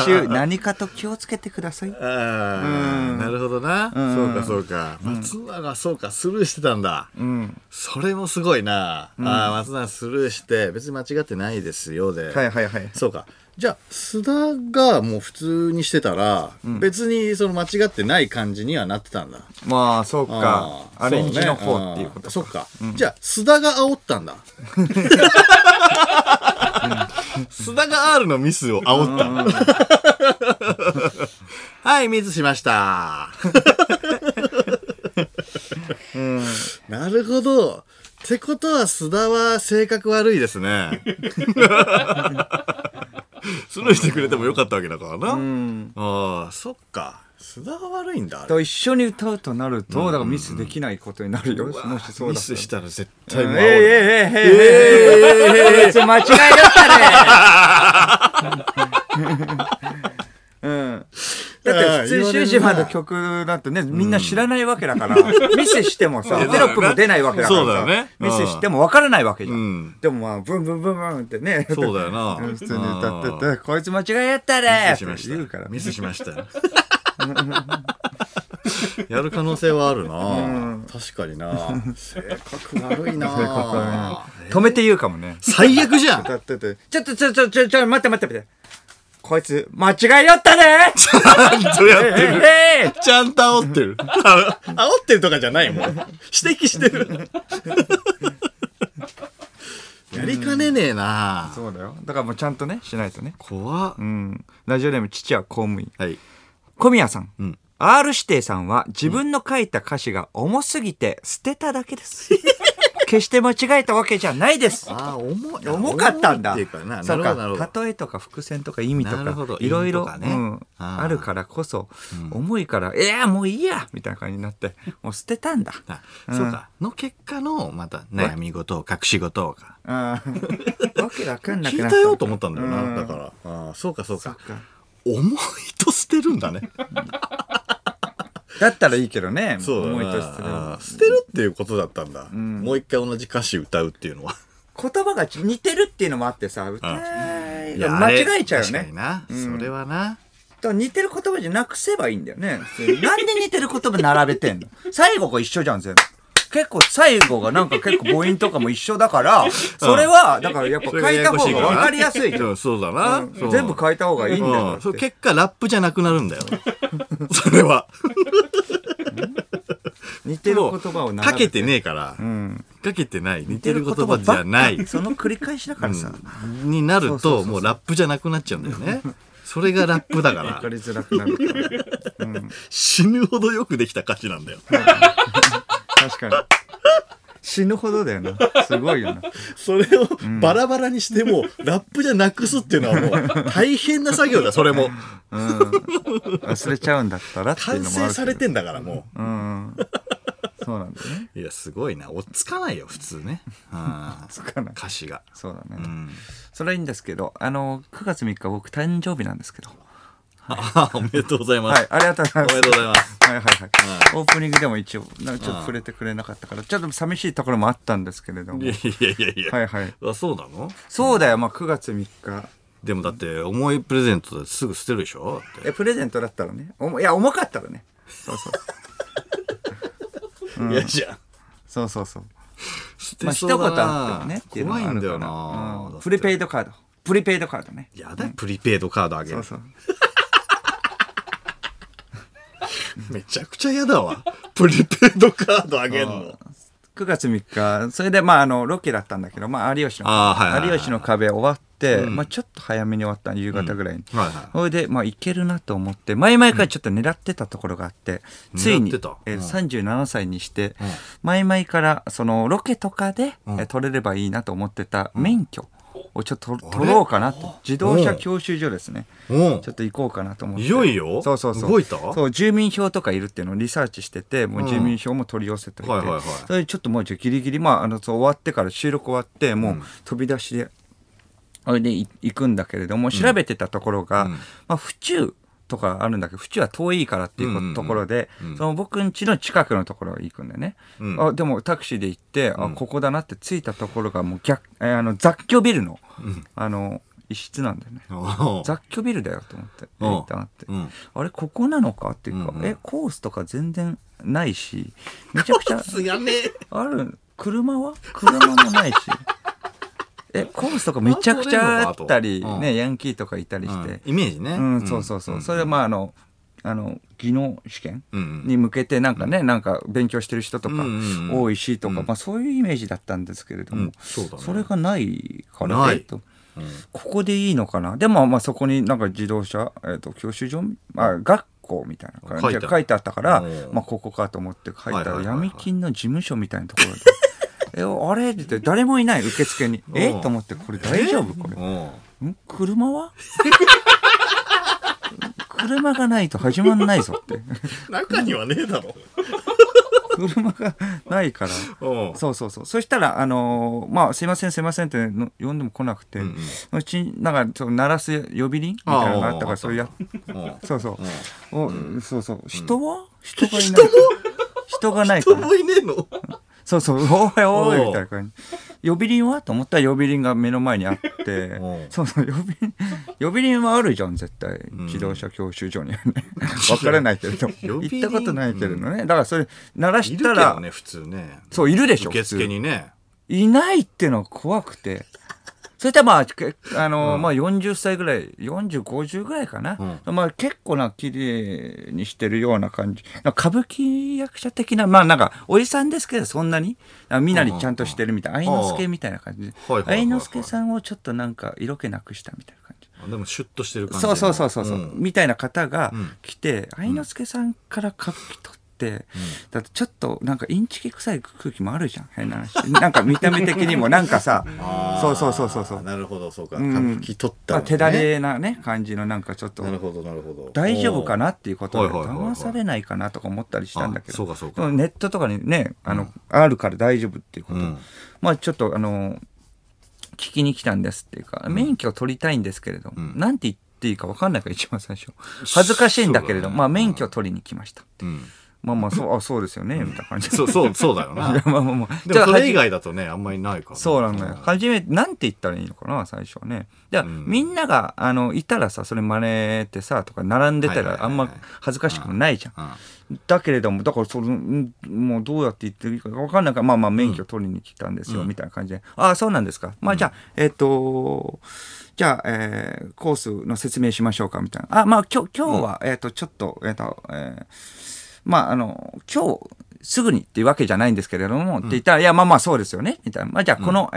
週何かと気をつけてください。なるほどな。そうかそうか。松永そうかスルーしてたんだ。うん、それもすごいな。うん、あ松永スルーして別に間違ってないですよで。はいはいはい。そうか。じゃあ須田がもう普通にしてたら、うん、別にその間違ってない感じにはなってたんだまあそうかアレンジの方っていうことかそうか、うん、じゃあ須田が煽ったんだ須田が R のミスを煽ったはいミスしました、うん、なるほどってことは須田は性格悪いですねスルーしてくれてもよかったわけだからな。うん、ああ、そっか。須田が悪いんだ。一緒に歌うとなると、だからミスできないことになるよ。ミスしたら絶対もう。間違いだったね。うん。だって普通シュウジマの曲だとね、みんな知らないわけだから、ミスしてもさ、テロップも出ないわけだからさ、ミスしても分からないわけじゃん。でもまあ、ブンブンブンブンってね、そうだよな。普通に歌ってて、こいつ間違いやったねって言うから。ミスしましたよ。やる可能性はあるな。確かにな。性格悪いな。止めて言うかもね。最悪じゃん。歌ってて、ちょっと待って待って待って。こいつ、間違いやったねちゃんとやってる。ちゃんと煽ってる。煽ってるとかじゃないもん。指摘してる。やりかねねえな。そうだよ。だからもうちゃんとね、しないとね。怖っ。うん。ラジオネーム、父は公務員。はい。小宮さん。うん。R 指定さんは自分の書いた歌詞が重すぎて捨てただけです。決して間違えたわけじゃないです。ああ、重かったんだ。そうか、例えとか伏線とか意味とか、いろいろあるからこそ、重いから、いや、もういいやみたいな感じになって、もう捨てたんだ。そうか。の結果の、また悩み事を、隠し事をか。わけわかんなくなった。聞いたよと思ったんだよな、だから。そうか、そうか。重いと捨てるんだね。だったらいいけどね。思いと捨てるっていうことだったんだ。もう一回同じ歌詞歌うっていうのは。言葉が似てるっていうのもあってさ、歌い間違えちゃうよね。それはな。似てる言葉じゃなくせばいいんだよね。なんで似てる言葉並べてんの？最後が一緒じゃん、全部。結構最後がなんか結構母音とかも一緒だから、それは、だからやっぱ変えた方がわかりやすいじゃん。そうだな。全部変えた方がいいんだよ。結果ラップじゃなくなるんだよ。それは。似てる言葉をかけてねえから、かけてない似てる言葉じゃないその繰り返しだからさになるともうラップじゃなくなっちゃうんだよね。それがラップだから分かりづらくなるから死ぬほどよくできた歌詞なんだよ。確かに死ぬほどだよな。すごいよな。それをバラバラにしてもラップじゃなくすっていうのはもう大変な作業だ。それも忘れちゃうんだったら完成されてんだからもう。そうなんだね。いやすごいな。落ち着かないよ普通ね。落ち着かない歌詞が。そうだね。それはいいんですけど、9月3日僕誕生日なんですけど。おめでとうございます。ありがとうございます。おめでとうございます。はいはいはい。オープニングでも一応なんかちょっと触れてくれなかったからちょっと寂しいところもあったんですけれども。いやいやいや。はいはい。あ、そうなの？そうだよ。まあ9月3日。でもだって重いプレゼントですぐ捨てるでしょ。プレゼントだったらね。いや重かったらね。そうそう。嫌じゃん。そうそうそう。まあ一言あってもねっていうのがあるから。プリペイドカード。プリペイドカードね。やだ。プリペイドカードあげる。そうそう。めちゃくちゃ嫌だわ。プリペイドカードあげるの。9月3日、それでまあロケだったんだけど、まあ有吉の壁終わって、まあちょっと早めに終わった夕方ぐらいに。それでまあいけるなと思って、前々からちょっと狙ってたところがあって、ついに37歳にして、前々からそのロケとかで取れればいいなと思ってた免許をちょっと取ろうかなと。自動車教習所ですね。ちょっと行こうかなと思って。いよいよそうそうそう動いた。そう住民票とかいるっていうのをリサーチしてて、もう住民票も取り寄せておいて、それでちょっともうギリギリ終わってから収録終わってもう飛び出しであれで行くんだけれども、調べてたところがまあ府中とかあるんだけど、府中は遠いからっていうところで、その僕ん家の近くのところ行くんだよね。あ、でもタクシーで行って、あ、ここだなって着いたところがもう雑居ビルの、一室なんだよね。雑居ビルだよと思って、行ったなって。あれ、ここなのかっていうか、コースとか全然ないし、めちゃくちゃ、ある、車もないし。コースとかめちゃくちゃあったりね、ヤンキーとかいたりしてイメージね。うんそうそうそう。それはまあ技能試験に向けてなんかね、なんか勉強してる人とか多いしとか、まあそういうイメージだったんですけれども、それがないからここでいいのかな。でもまあそこになんか自動車教習所学校みたいな感じが書いてあったから、まあここかと思って書いた闇金の事務所みたいなところで。あれって誰もいない受付に。と思って、これ大丈夫これ。ん車は車がないと始まんないぞって中にはねえだろ車がないからそうそうそう。そしたらまあすいませんって呼んでも来なくて、うちなんか鳴らす呼び鈴みたいなのがあったから、そうやそうそうおそうそう。人は人がいない、人がないから人もいねえのそうそう、おいおいみたいな感じ。呼び鈴はと思ったら呼び鈴が目の前にあってそうそう、呼び鈴はあるじゃん絶対、自動車教習所にはね分からないけれど行ったことないけれどね。だからそれ鳴らしたらいるけどね普通ね。そういるでしょ受付にね。いないっていうのが怖くて、それでまあまあ40歳ぐらい4050ぐらいかな、まあ結構な綺麗にしてるような感じ、歌舞伎役者的な、まあなんかおじさんですけどそんなにみなりちゃんとしてるみたいな、愛之助みたいな感じで、愛之助さんをちょっとなんか色気なくしたみたいな感じでもシュッとしてる感じ、そうそうそうそうみたいな方が来て、愛之助さんから歌舞伎とだってちょっとなんかインチキ臭い空気もあるじゃん、変な話なんか見た目的にもなんかさそうそうそうそうそうなるほどそうか、歌舞伎取ったのね、手だれなね感じのなんかちょっとなるほどなるほど大丈夫かなっていうことで騙されないかなとか思ったりしたんだけど、でもネットとかにねあるから大丈夫っていうこと、まあちょっと聞きに来たんですっていうか、免許を取りたいんですけれども、なんて言っていいか分かんないから一番最初恥ずかしいんだけれど、まあ免許を取りに来ましたってまあまあそうですよねみたいな感じそうだよなでもそれ以外だとねあんまりないから、そうなんだよ。初めなんて言ったらいいのかな最初はね。みんながいたらさ、それ真似てさとか並んでたらあんま恥ずかしくもないじゃん。だけれどもだからそれもうどうやって言っていいか分かんないから、まあまあ免許取りに来たんですよみたいな感じで、ああそうなんですか、まあじゃあコースの説明しましょうかみたいな、あまあ今日はちょっとまあ今日すぐにっていうわけじゃないんですけれども、って言ったら、いや、まあまあそうですよね、みたいな。まあじゃあ、この、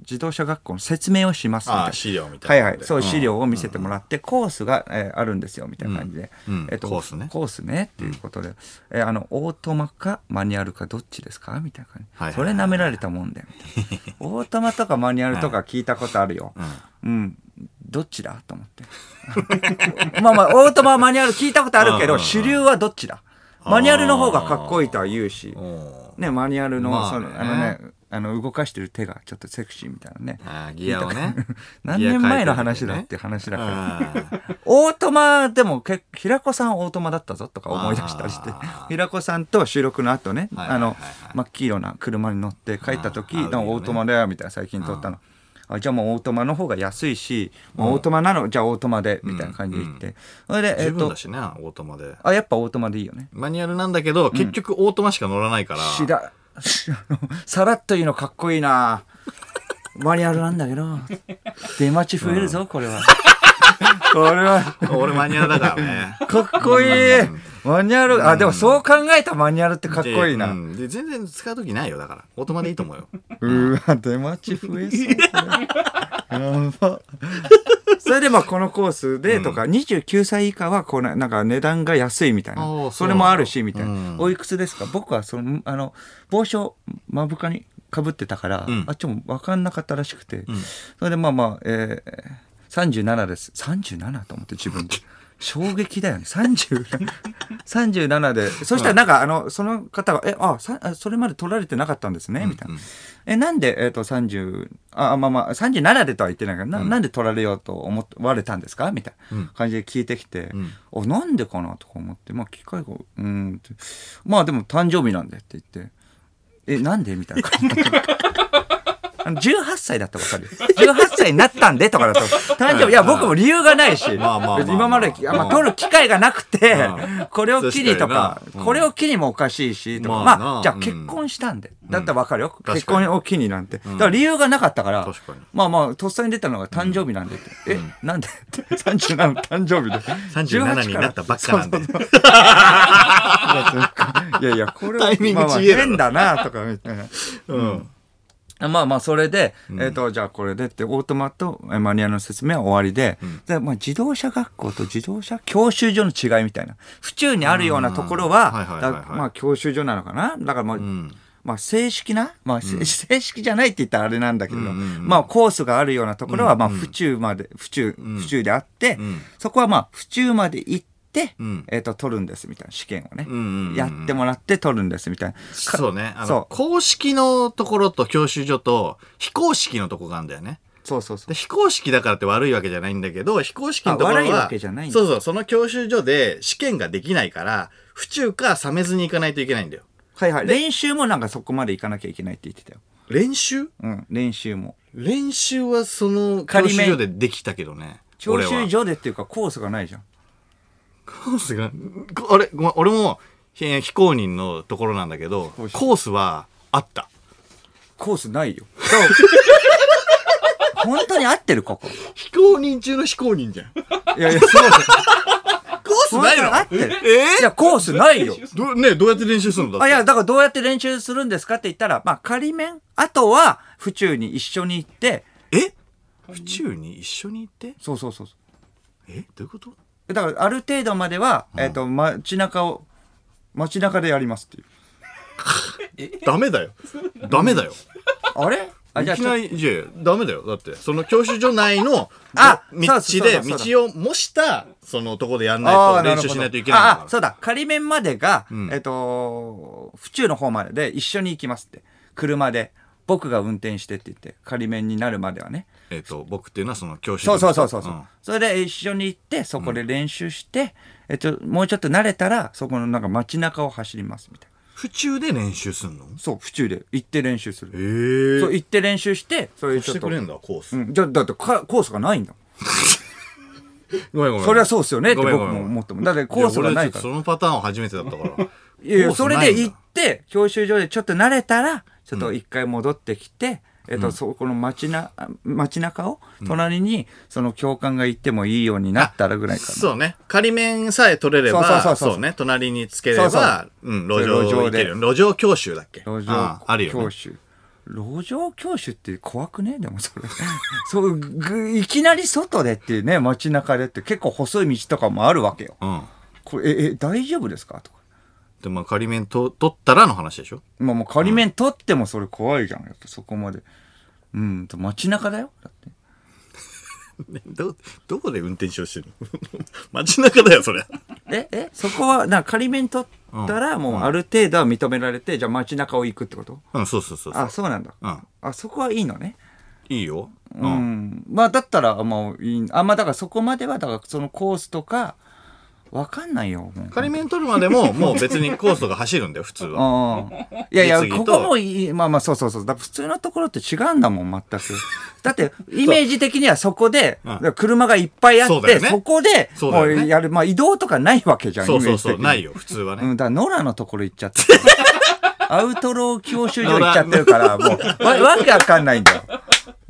自動車学校の説明をしますみたいな。資料みたいな。はいはい。そう、資料を見せてもらって、コースが、あるんですよ、みたいな感じで。コースね。コースね、っていうことで、オートマかマニュアルかどっちですかみたいな感じ。それ舐められたもんで、みたいな。オートマとかマニュアルとか聞いたことあるよ。うん。どっちだと思って。まあまあ、オートママニュアル聞いたことあるけど、主流はどっちだ、マニュアルの方がかっこいいとは言うし、ね、マニュアルの、動かしてる手がちょっとセクシーみたいなね。ギアをね。何年前の話だって話だから。オートマでも平子さんオートマだったぞとか思い出したりして、平子さんと収録の後ね、真っ黄色な車に乗って帰った時、オートマだよみたいな最近撮ったの。じゃあもうオートマの方が安いし、オートマなのじゃあオートマでみたいな感じで言って、それで十分だしねオートマで。やっぱオートマでいいよね。マニュアルなんだけど結局オートマしか乗らないから、さらっと言うのかっこいいな、マニュアルなんだけど出待ち増えるぞこれは、これは俺マニュアルだからね、かっこいいマニュアル。でもそう考えたマニュアルってかっこいいな。全然使う時ないよ、だからオートマでいいと思うよ。うわ出待ち増えそうやば。それでまあこのコースでとか、29歳以下はこうなんか値段が安いみたいな、それもあるしみたいな。おいくつですか、僕はその帽子を目深にかぶってたからあっちも分かんなかったらしくて、それでまあまあ37です、37と思って自分で。衝撃だよね。37で。そしたらなんかその方が、それまで取られてなかったんですね、みたいな。なんで、37でとは言ってないけど、なんで取られようと思われたんですかみたいな感じで聞いてきて、なんでかなとか思って、まあ、機会が、まあでも誕生日なんでって言って、なんでみたいな感じで。18歳だったら分かるよ。18歳になったんでとかだと誕生日、いや僕も理由がないし、今まで取る機会がなくて、これを機にとか、これを機にもおかしいしとか、まあじゃあ結婚したんでだったら分かるよ、結婚を機になんて。だから理由がなかったから、まあまあとっさに出たのが誕生日なんでって、なんで37の誕生日で37になったばっかなんで、いやいやこれは変だなとかみたいな。まあまあそれで、じゃあこれでってオートマとマニュアルの説明は終わりで、でまあ自動車学校と自動車教習所の違いみたいな、府中にあるようなところはまあ教習所なのかな、だからまあまあ、正式な、まあ、正式じゃないって言ったらあれなんだけど、まあ、コースがあるようなところは、まあ、府中であって、そこはまあ、府中まで行って、取るんですみたいな、試験をね。やってもらって取るんですみたいな。そうね。公式のところと教習所と、非公式のとこがあるんだよね。そうそうそう。非公式だからって悪いわけじゃないんだけど、非公式のところは悪いわけじゃないんだ。そうそう、その教習所で試験ができないから、府中か鮫洲に行かないといけないんだよ。はいはい。練習もなんかそこまで行かなきゃいけないって言ってたよ。練習？うん、練習も。練習はその教習所でできたけどね。教習所でっていうかコースがないじゃん。コースが、あれ、ごめん、俺も非公認のところなんだけど、コースはあった。コースないよ。本当に合ってるここ。非公認中の非公認じゃん。いやいや、そうだ。コースないの？合ってる。いや、コースないよ。ね、どうやって練習するのだ？いや、だからどうやって練習するんですかって言ったら、まあ、仮免、あとは、府中に一緒に行って。府中に一緒に行って？そうそうそう。どういうこと？だから、ある程度までは、街中でやりますっていう。ダメだよ。ダメだよ。あれ？いきなり、いやいや、ダメだよ。だって、その教習所内の道で、道を模した、そのとこでやんないと練習しないといけないから。あ、そうだ。仮免までが、府中の方までで一緒に行きますって。車で、僕が運転してって言って、仮免になるまではね。僕っていうのはその教習所。そうそうそうそう。それで一緒に行って、そこで練習して、もうちょっと慣れたら、そこのなんか街中を走りますみたいな。府中で練習するの？そう、府中で行って練習する。そう、行って練習して、それちょっと。してくれんだ、コース。うん、じゃだってコースがないんだ。ごめんごめん。そりゃそうっすよねって僕も思っても。だってコースがないから。そのパターン初めてだったから。いやいや、それで行って、教習所でちょっと慣れたら、ちょっと一回戻ってきて、そこの街中を隣にその教官が行ってもいいようになったらぐらいかな。そうね。仮免さえ取れれば、そうね。隣につければ、路上で。路上教習だっけ？路上教習。路上教習って怖くね？でもそれ。いきなり外でっていうね、街中でって結構細い道とかもあるわけよ。これ、大丈夫ですかとか。でまあ、仮面取ったらの話でしょ。まあもう仮面取ってもそれ怖いじゃん。やっぱそこまで。うんと街中だよ。だってどこで運転手をしてるの？街中だよそれ。そこはなんか仮面取ったらもうある程度は認められて、じゃあ街中を行くってこと？うん、そうそうそう。あ、そうなんだ。あ、そこはいいのね。いいよ。うん。まあだったらもういい。あ、まあだからそこまではだからそのコースとか。わかんないよ。仮免取るまでも、もう別にコースとか走るんだよ、普通は。いやいや、ここもいい。まあまあ、そうそうそう。だ普通のところって違うんだもん、全く。だって、イメージ的にはそこで、車がいっぱいあって、そこで、もうやる。まあ、移動とかないわけじゃん、イメージ的に。そうそうそう、ないよ、普通はね。だから、野良のところ行っちゃって。アウトロー教習所行っちゃってるから、もう、わけわかんないんだよ。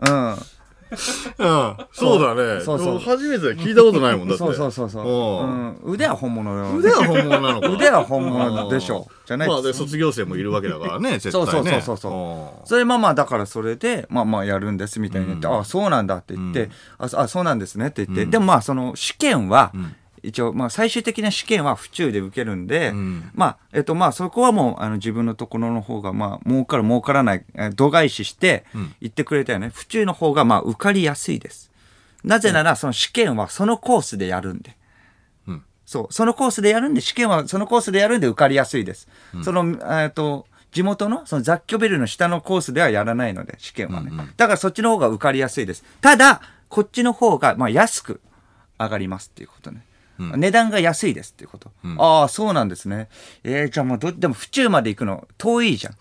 うん。うん、そうだね。初めて聞いたことないもんだって。そうそうそうそう。腕は本物よ。腕は本物なのか。腕は本物でしょ。じゃないですか。まあ卒業生もいるわけだからね、絶対ね。そうそうそうそう。それまあまあだからそれでまあまあやるんですみたいに言って、あそうなんだって言って、あそうなんですねって言って、でもまあその試験は。一応、まあ、最終的な試験は府中で受けるんで、まあ、まあ、そこはもう、自分のところの方が、まあ、儲からない、度外視して、言ってくれたよね。府中の方が、まあ、受かりやすいです。なぜなら、その試験はそのコースでやるんで。そう、そのコースでやるんで、試験はそのコースでやるんで受かりやすいです。その、地元の、その雑居ビルの下のコースではやらないので、試験はね。だから、そっちの方が受かりやすいです。ただ、こっちの方が、まあ、安く上がりますっていうことね。値段が安いですっていうこと。ああ、そうなんですね。じゃあもうでも府中まで行くの遠いじゃん。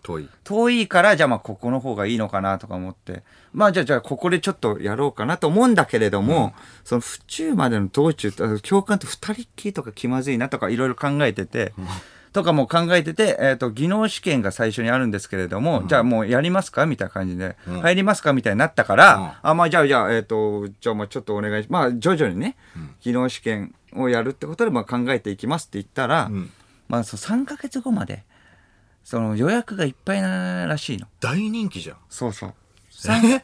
遠いから、じゃあまあここの方がいいのかなとか思って。まあじゃあここでちょっとやろうかなと思うんだけれども、その府中までの道中、教官と二人っきりとか気まずいなとかいろいろ考えてて、技能試験が最初にあるんですけれども、じゃあもうやりますかみたいな感じで、入りますかみたいになったから、あ、まあじゃあ、じゃあもうちょっとお願いし、まあ徐々にね、技能試験をやるってことで、まあ考えていきますって言ったら、まあ3ヶ月後まで、その予約がいっぱいならしいの。大人気じゃん。そうそう。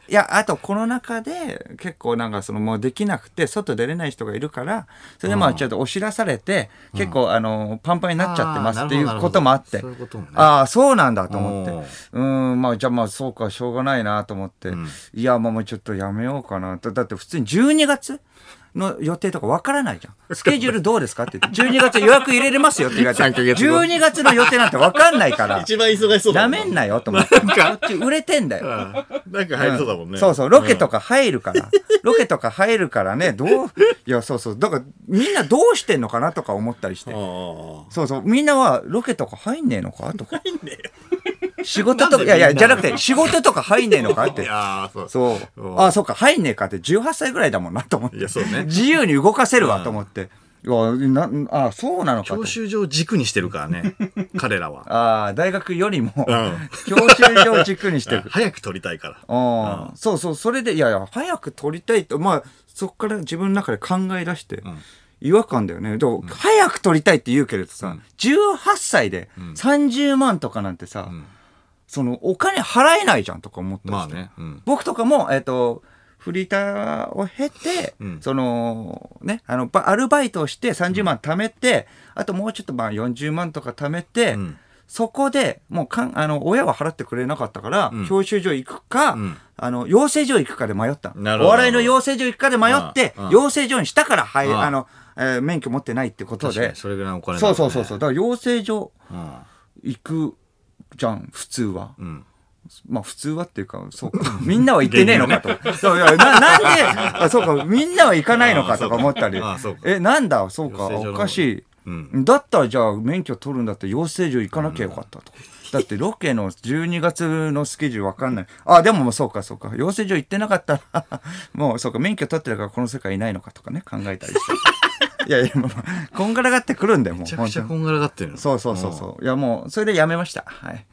いや、あとコロナ禍で結構なんかそのもうできなくて外出れない人がいるから、それでまあちょっと押し出されて結構パンパンになっちゃってますっていうこともあって、ああそうなんだと思って、うん、まあじゃあまあそうかしょうがないなと思って、いやまあもうちょっとやめようかなと。だって普通に12月の予定とかわからないじゃん。スケジュールどうですかって言って、12月予約入れれますよって言われて、12月の予定なんてわかんないから、一番忙しそうだな。なめんなよと思って。こっち売れてんだよ。なんか入りそうだもんね。そうそう、ロケとか入るから。ロケとか入るからね、どう、いや、そうそう。だから、みんなどうしてんのかなとか思ったりして。そうそう。みんなは、ロケとか入んねえのかとか。入んねえよ。仕事とか、いやいや、じゃなくて、仕事とか入んねえのかって。そう。ああ、そうか、入んねえかって、18歳ぐらいだもんなと思って。いや、そうね。自由に動かせるわと思って。あ、そうなのか。教習所を軸にしてるからね、彼らは。ああ、大学よりも、教習所を軸にしてる。早く取りたいから。そうそう、それで、いやいや、早く取りたいと、まあ、そこから自分の中で考え出して、違和感だよね。でも、早く取りたいって言うけれどさ、18歳で30万とかなんてさ、その、お金払えないじゃんとか思ったりして。僕とかも、フリーターを経て、そのね、アルバイトをして30万貯めて、あともうちょっとまあ40万とか貯めて、そこでもう親は払ってくれなかったから、教習所行くか、養成所行くかで迷った。お笑いの養成所行くかで迷って、養成所にしたから、免許持ってないってことで。それぐらいのお金。そう。だから養成所行くじゃん、普通は。まあ普通はっていうか、そうか、みんなは行ってねえのかと。なんで、そうか、みんなは行かないのかとか思ったり、なんだ、そうか、おかしい。だったらじゃあ免許取るんだって養成所行かなきゃよかったと。だってロケの12月のスケジュールわかんない。あ、でもそうか、養成所行ってなかったら、もうそうか、免許取ってるからこの世界いないのかとかね、考えたりして。いやいや、こんがらがってくるんだよ、もう。めちゃくちゃこんがらがってるの。そう。いやもう、それでやめました。はい。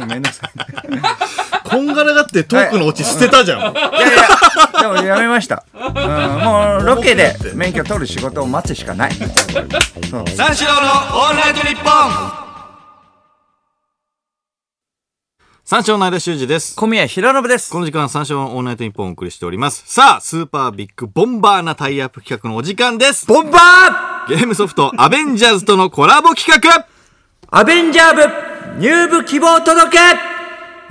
ごめんなさい。こんがらがってトークのオチ捨てたじゃん。いや、でもやめました。もうロケで免許取る仕事を待つしかない。三四郎のオールナイトニッポン。三四郎の間修二です。小宮浩信です。この時間は三四郎のオールナイトニッポンをお送りしております。さあ、スーパービッグボンバーなタイアップ企画のお時間です。ボンバー！ゲームソフトアベンジャーズとのコラボ企画。アベンジャー部入部希望届け。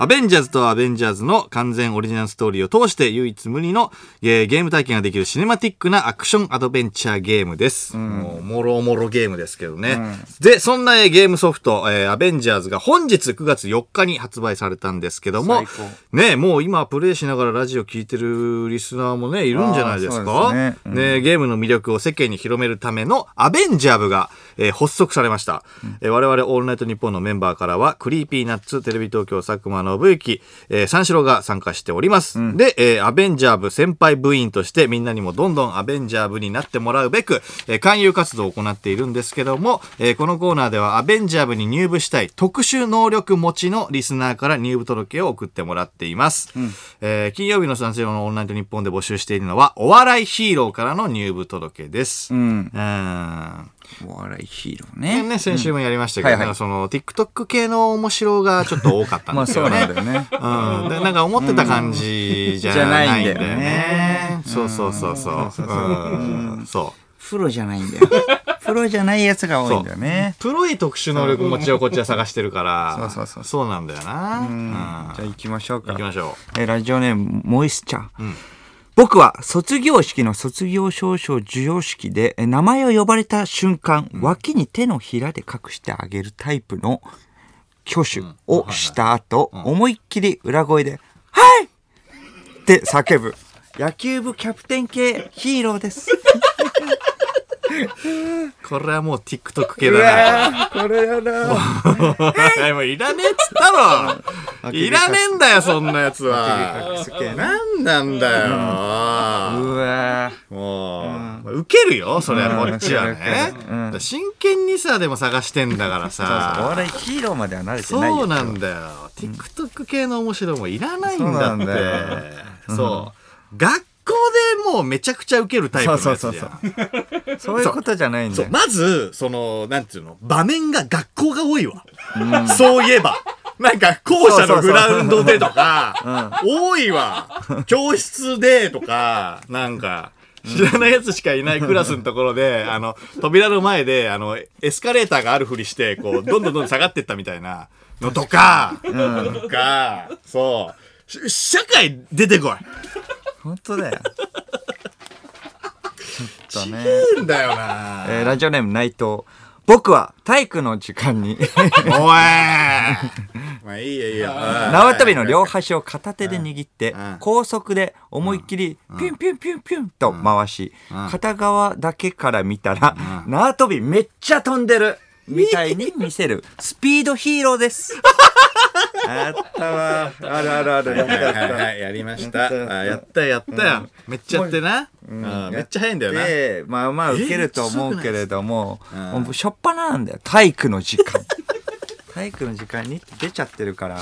アベンジャーズとアベンジャーズの完全オリジナルストーリーを通して唯一無二のゲーム体験ができるシネマティックなアクションアドベンチャーゲームです。もうもろもろゲームですけどね。で、そんなゲームソフト、アベンジャーズが本日9月4日に発売されたんですけども、ね、もう今プレイしながらラジオ聞いてるリスナーもね、いるんじゃないですか。ね、ゲームの魅力を世間に広めるためのアベンジャー部が発足されました。我々オールナイトニッポンのメンバーからは、クリーピーナッツ、テレビ東京佐久間信之、三四郎が参加しております。で、アベンジャー部先輩部員としてみんなにもどんどんアベンジャー部になってもらうべく、勧誘活動を行っているんですけども、このコーナーではアベンジャー部に入部したい特殊能力持ちのリスナーから入部届を送ってもらっています。金曜日の三四郎のオールナイトニッポンで募集しているのは、お笑いヒーローからの入部届です。お笑いヒーローね。先週もやりましたけど、TikTok 系の面白がちょっと多かったんですよね。なんか思ってた感じじゃないんだよね。そう。プロじゃないんだよ。プロじゃないやつが多いんだよね。プロい特殊能力持ちをこっちは探してるから。そうなんだよな。じゃあ行きましょうか。行きましょう。ラジオネーム、モイスチャー。僕は卒業式の卒業証書授与式で名前を呼ばれた瞬間、脇に手のひらで隠してあげるタイプの挙手をした後、思いっきり裏声で「はい!」って叫ぶ野球部キャプテン系ヒーローです。これはもう TikTok 系だな。これやな。もういらねえっつったろ。いらねえんだよ、そんなやつは。なんなんだよ。うわ。もう、受けるよ、それはこっちはね。真剣にさ、でも探してんだからさ。お笑いヒーローまでは慣れてないよ。そうなんだよ。TikTok 系の面白いもいらないんだって。そう。学校でもうめちゃくちゃウケるタイプのやつや。そういうことじゃないんだよ。まず、なんていうの、場面が学校が多いわ。そういえば。なんか校舎のグラウンドでとか、多いわ。教室でとか、なんか。知らないやつしかいないクラスのところで、扉の前で、エスカレーターがあるふりして、こう、どんどん下がってったみたいなのとか、そう。社会出てこい。本当だよ。ちょっとね。違うんだよな。ラジオネーム内藤。僕は体育の時間に。おいまあいいよいいよ。縄跳びの両端を片手で握って、高速で思いっきりピュンピュンピュンピュンと回し、片側だけから見たら、縄跳びめっちゃ飛んでるみたいに見せるスピードヒーローです。あったわ。あるあるある。やりました。やったやったや。めっちゃやってな。めっちゃ早いんだよな。で、まあまあ受けると思うけれども、しょっぱななんだよ。体育の時間。体育の時間にって出ちゃってるから。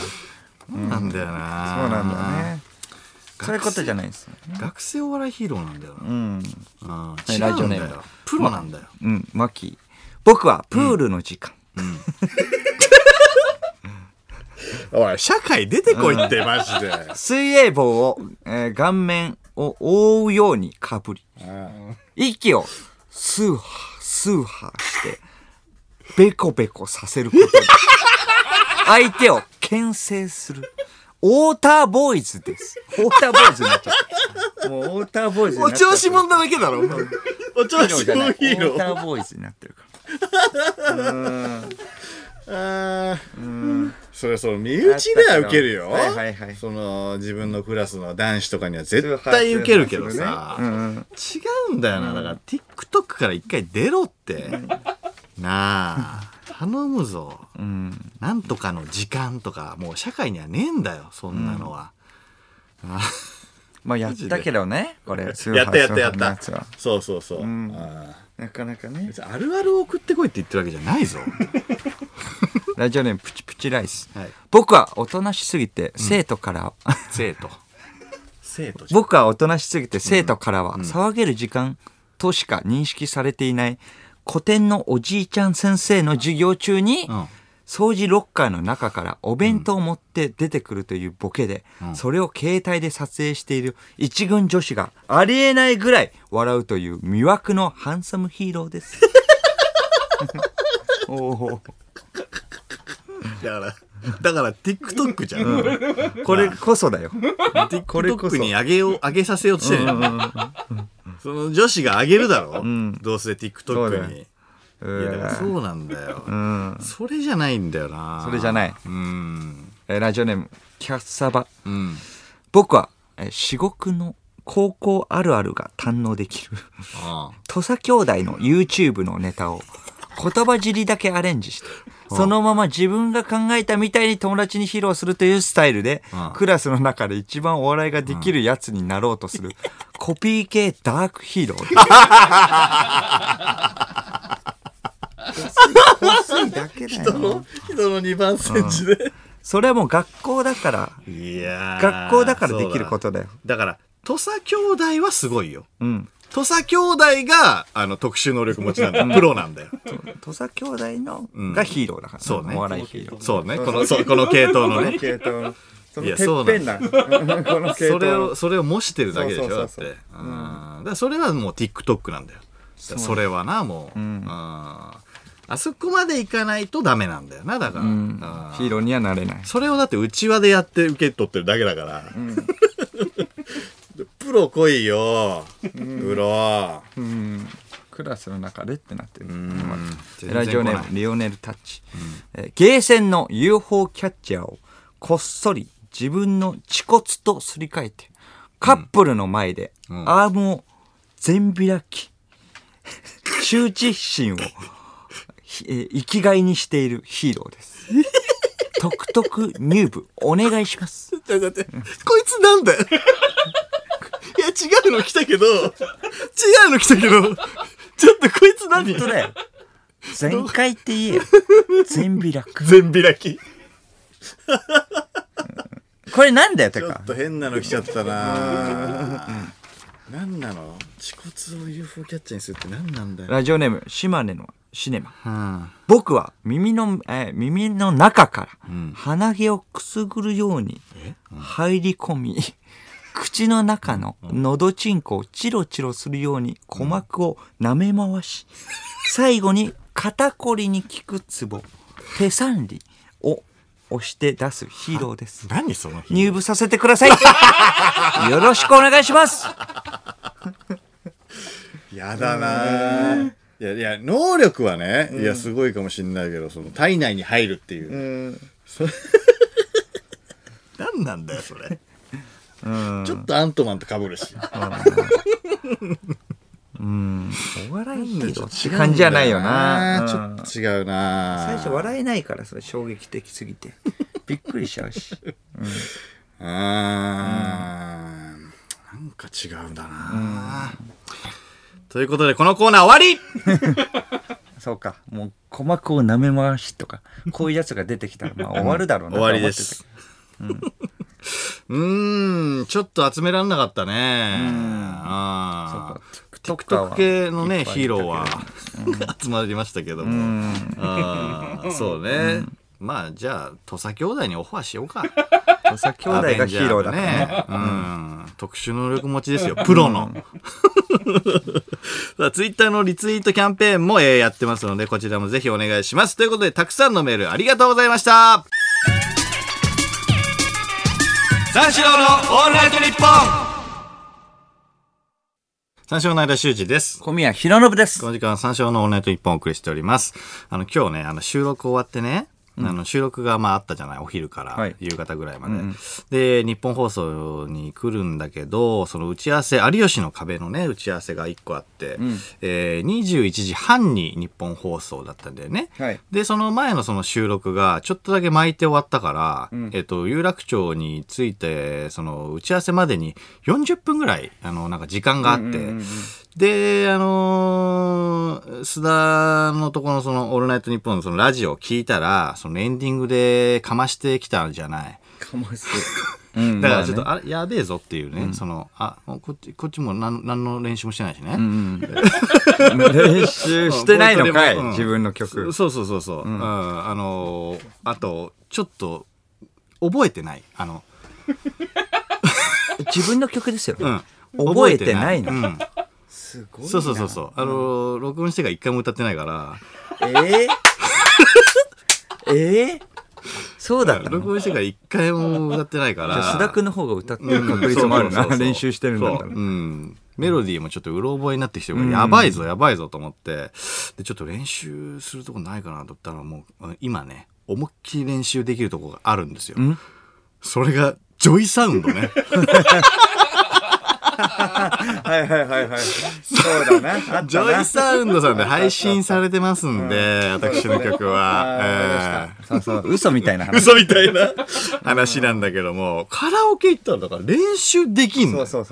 なんだよな。そうなんだね。そういうことじゃないです。学生お笑いヒーローなんだよな。ラジオネームだ。プロなんだよ。マキ。僕はプールの時間。おい、社会出てこいって、マジで。水泳棒を、顔面を覆うようにかぶり、息をスーハー、スーハーして、ベコベコさせることで、相手を牽制する、ウォーターボーイズです。ウォーターボーイズになっちゃった。もう、ウォーターボーイズになっちゃった。お調子者だけだろ、お調子者ヒーロー。ウォーターボーイズになってるから。それ身内ではウケるよ。その自分のクラスの男子とかには絶対ウケるけどさ、違うんだよな。だから TikTok から一回出ろってなあ、頼むぞ。なんとかの時間とかもう社会にはねえんだよ、そんなのは。まあやったけどね、これやったやった。そう。なかなかね、あるあるを送ってこいって言ってるわけじゃないぞ。ラジオネームプチプチライス。僕はおとなしすぎて生徒からは騒げる時間としか認識されていない古典のおじいちゃん先生の授業中に掃除ロッカーの中からお弁当を持って出てくるというボケで、それを携帯で撮影している一軍女子がありえないぐらい笑うという魅惑のハンサムヒーローです。おお。だから TikTok じゃん。これこそだよ。TikTok に上げさせようとしてる。その女子が上げるだろ。どうせ TikTok に。そうなんだよ。それじゃないんだよな。それじゃない。ラジオネームキャッサバ。僕は至極の高校あるあるが堪能できる。土佐兄弟の YouTube のネタを言葉尻だけアレンジして。そのまま自分が考えたみたいに友達に披露するというスタイルで、クラスの中で一番お笑いができるやつになろうとする、コピー系ダークヒーロー。人の2番センチで、それはもう学校だから、学校だからできることだよ。だから、土佐兄弟はすごいよ。土佐兄弟が特殊能力持ちなんだよ。プロなんだよ。土佐兄弟がヒーローだから。そうね。お笑いヒーロー。そうね。この系統のね。いや、そうなんだ。それを模してるだけでしょ。だって。だからそれはもう TikTok なんだよ。それはな、もう。あそこまでいかないとダメなんだよな、だから。ヒーローにはなれない。それをだって内輪でやって受け取ってるだけだから。プロ来いよ、プロ。クラスの中でってなってる。ラジオネームリオネルタッチ。ゲーセンの UFO キャッチャーをこっそり自分の恥骨とすり替えて、カップルの前でアームを全開き、羞恥心を生きがいにしているヒーローです。特特入部お願いします。だってこいつなんだよ。いや、違うの来たけど、ちょっとこいつ何？本当だよ。全開って言えよ。全開き。これなんだよ、てか。ちょっと変なの来ちゃったな。何なの？恥骨を UFO キャッチャーにするって何なんだよ。ラジオネーム、島根のシネマ、はあ、僕は耳の中から、うん、鼻毛をくすぐるように入り込み、うん、口の中ののどちんこをチロチロするように鼓膜を舐め回し、うん、最後に肩こりに効くツボ手三里を押して出すヒーローです。何そのヒーロー。入部させてくださいよろしくお願いしますやだないやいや、能力はね、いやすごいかもしれないけど、その体内に入るっていう、何なんだよそれちょっとアントマンと被るしお笑いヒーローって感じじゃないよな。ちょっと違うな。最初笑えないから、それ衝撃的すぎてびっくりしちゃうし、なんか違うんだな。ということでこのコーナー終わりそうか、もう鼓膜を舐め回しとかこういうやつが出てきたらまあ終わるだろうな、終わりです。ちょっと集められなかったね。ああ、TikTok 系のねヒーローは集まりましたけども、そうね。まあじゃあ土佐兄弟にオファーしようか。土佐兄弟がヒーローだね。特殊能力持ちですよ、プロの。ツイッターのリツイートキャンペーンもやってますので、こちらもぜひお願いします。ということでたくさんのメールありがとうございました。三四郎のオールナイトニッポン。三四郎の間修二です。小宮浩信です。この時間は三四郎のオールナイトニッポンをお送りしております。今日ね、収録終わってね、収録がまああったじゃない、お昼から夕方ぐらいまで。はい、で、日本放送に来るんだけど、その打ち合わせ、有吉の壁のね、打ち合わせが1個あって、21時半に日本放送だったんだよね。はい、で、その前のその収録がちょっとだけ巻いて終わったから、有楽町に着いて、その打ち合わせまでに40分ぐらい、なんか時間があって、で、須田のところのその、オールナイトニッポンのそのラジオを聞いたら、そのエンディングでかましてきたんじゃない。かまして。だからちょっと、あれ、やべえぞっていうね、その、こっちも何の練習もしてないしね。練習してないのかい、自分の曲。そうそう。あと、ちょっと、覚えてない。自分の曲ですよ。覚えてないの。そうそうそう。録音してから一回も歌ってないから。そうだったの。録音してから一回も歌ってないから。じゃあ須田君の方が歌ってる確率もあるな。練習してるんだったら。メロディーもちょっとうろ覚えになってきてるから、やばいぞと思って。で、ちょっと練習するとこないかなと思ったら、もう、今ね、思いっきり練習できるとこがあるんですよ。それが、ジョイサウンドね。はい。そうだな。ジョイサウンドさんで配信されてますんで、私の曲は。嘘みたいな話。嘘みたいな話なんだけども、カラオケ行ったらだから練習できんの。そう。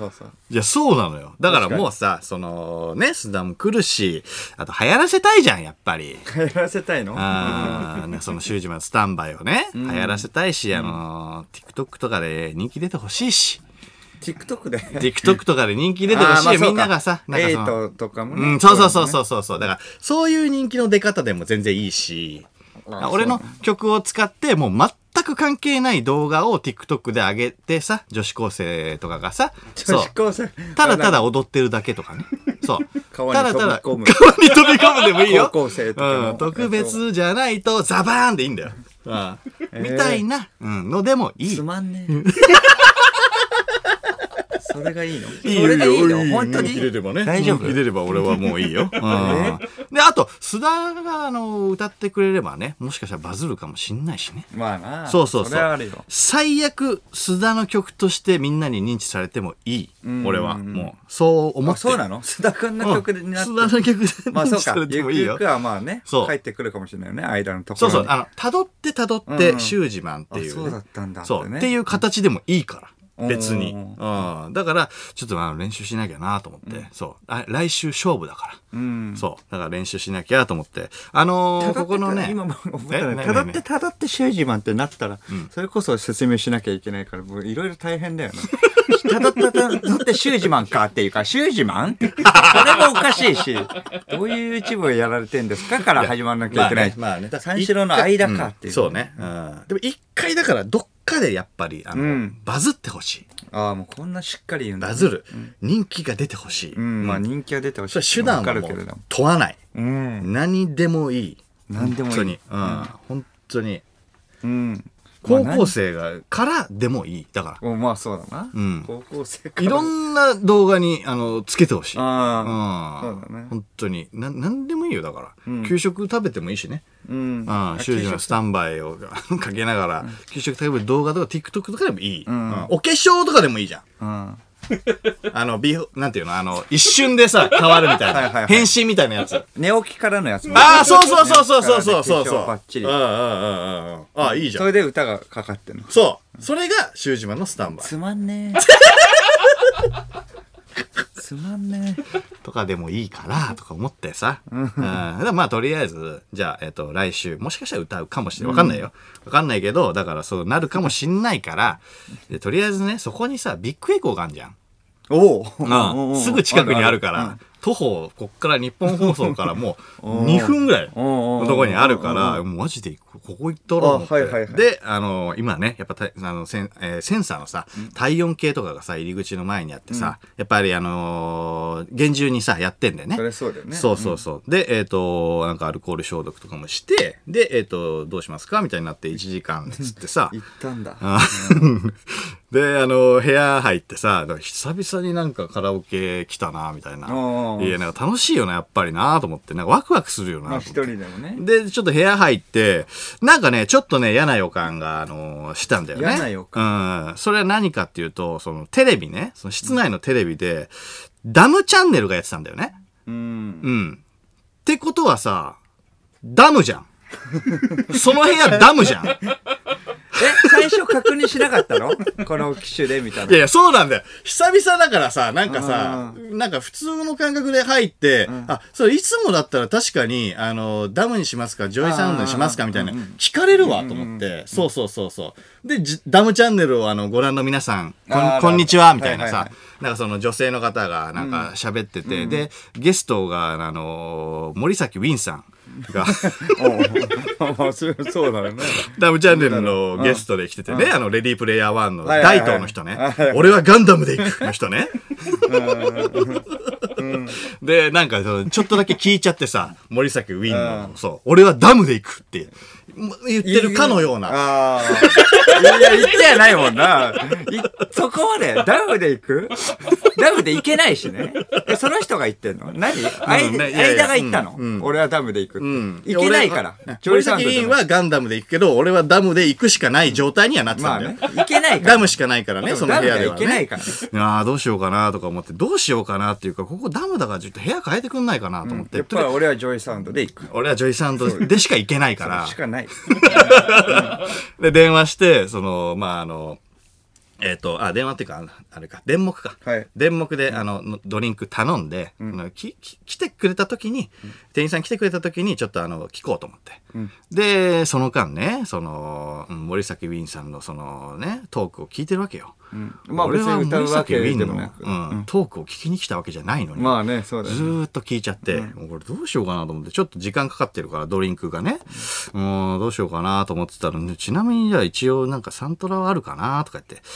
いや、そうなのよ。だからもうさ、その、ね、須田も来るし、あと流行らせたいじゃん、やっぱり。流行らせたいの？その修二のスタンバイをね、流行らせたいし、TikTok とかで人気出てほしいし。TikTok とかで人気出てほしいよ、みんながさ。エイトとかもね。そう。だから、そういう人気の出方でも全然いいし、俺の曲を使って、もう全く関係ない動画を TikTok で上げてさ、女子高生とかがさ、ただただ踊ってるだけとかね。川に飛び込むでもいいよ。特別じゃないと、ザバーンでいいんだよ。みたいなのでもいい。つまんねえ。それがいいの？いいよ。本当に入れればね。大丈夫？入れれば俺はもういいよ。で、あと、須田が歌ってくれればね、もしかしたらバズるかもしんないしね。まあな。そう。最悪、須田の曲としてみんなに認知されてもいい。俺は。もう、そう思って。そうなの？須田くんの曲でなって。須田の曲で認知されてもいいよ。ゆくゆくはまあね、帰ってくるかもしれないよね、間のところ。辿って、シュージマンっていう。そうだったんだ。そう。っていう形でもいいから。別に、うん、だからちょっと練習しなきゃなと思って、うん、そう、来週勝負だから、うん、そうだから練習しなきゃと思ってここのね今ただって試合自慢ってなったら、うん、それこそ説明しなきゃいけないからいろいろ大変だよね。だってシュージマンかっていうか、シュージマンってそれもおかしいし、どういう YouTube をやられてんですかから始まらなきゃいけない。まあね、三四郎の間かっていう、うん、そうね、うん、でも一回だからどっかでやっぱりうん、バズってほしい。ああ、もうこんなしっかり言うんだ、ね、バズる、うん、人気が出てほしい、うん、まあ人気が出てほしい、手段はもう問わない、うん、何でもいい、何でもいい、本当に、うん、本当に、うん。高校生がからでもいい。だから。まあそうだな。うん。高校生から。いろんな動画に、つけてほしい。ああ。そうだね。本当に。なんでもいいよ、だから。うん、給食食べてもいいしね。うん。ああ、修士のスタンバイをかけながら、給食食べる動画とか TikTok とかでもいい。うんうん、お化粧とかでもいいじゃん。うん。なんていうの、一瞬でさ、変わるみたいな。はいはいはい、変身みたいなやつ。寝起きからのやつ。ああ、そうそうそうそうそうそうそう。バッチリ。ああ、いいじゃん。それで歌がかかってんの。そう。それが、シュージマンのスタンバイ。つまんねえ。つまんねえ。とかでもいいから、とか思ってさ。まあ、とりあえず、じゃあ、来週、もしかしたら歌うかもしれない。わかんないよ。わかんないけど、だから、そうなるかもしんないから、とりあえずね、そこにさ、ビッグエコーがあるじゃん。おう、すぐ近くにあるから、徒歩、こっから日本放送からもう2分ぐらいのとこにあるから、マジでここ行ったろ。で、今ね、やっぱセンサーのさ、体温計とかがさ、入り口の前にあってさ、やっぱり厳重にさ、やってんだよね。それそうだよね。そうそうそう。で、なんかアルコール消毒とかもして、で、どうしますかみたいになって1時間つってさ。行ったんだ。で、部屋入ってさ、久々になんかカラオケ来たな、みたいな。いや、なんか楽しいよな、やっぱりな、と思って。なんかワクワクするよな。一人でもね。で、ちょっと部屋入って、なんかね、ちょっとね、嫌な予感が、したんだよね。嫌な予感。うん。それは何かっていうと、テレビね、室内のテレビで、ダムチャンネルがやってたんだよね。うん。うん。ってことはさ、ダムじゃん。その部屋ダムじゃん。最初確認しなかったのこの機種でみたいな。いや、そうなんだよ。久々だからさ、なんかさ、なんか普通の感覚で入って、あ、それいつもだったら確かに、ダムにしますか、ジョイサウンドにしますかみたいな、聞かれるわと思って、そうそうそうそう。で、ダムチャンネルをご覧の皆さん、こんにちは、みたいなさ、なんかその女性の方がなんか喋ってて、で、ゲストが、森崎ウィンさん。そうだよね。ダムチャンネルのゲストで来ててね、レディープレイヤー1の大東の人ね、俺はガンダムで行くの人ね。で、なんか、ちょっとだけ聞いちゃってさ、森崎ウィンの、そう、俺はダムで行くって言ってるかのような。いや、言ってやないもんな。そこまで、ダムで行く？ダムで行けないしね。その人が言ってんの？何？間が言ったの？俺はダムで行く。行けないから。森崎ウィンはガンダムで行くけど、俺はダムで行くしかない状態にはなってたんだよ。行けないから。ダムしかないからね、その部屋ではね。行けないから。ああ、どうしようかなとか思って、どうしようかなっていうか、ここダムだからちょっと部屋変えてくんないかなと思って。やっぱり俺はジョイサウンドで行く。俺はジョイサウンドでしか行けないから。しかない。で、電話して、まああ、電話っていうか、あれか、電目か。はい、電目で、ドリンク頼んで、うん、来てくれた時に、うん、店員さん来てくれた時に、ちょっと聞こうと思って。うん、で、その間ね、森崎ウィンさんのね、トークを聞いてるわけよ。うん、まあ、俺は森崎ウィンのトークを聞きに来たわけじゃないのに、まあね、そうだね、ずーっと聞いちゃって、うん、これどうしようかなと思って、ちょっと時間かかってるから、ドリンクがね、もうどうしようかなと思ってたら、ね、ちなみにじゃあ一応なんかサントラはあるかなとか言って、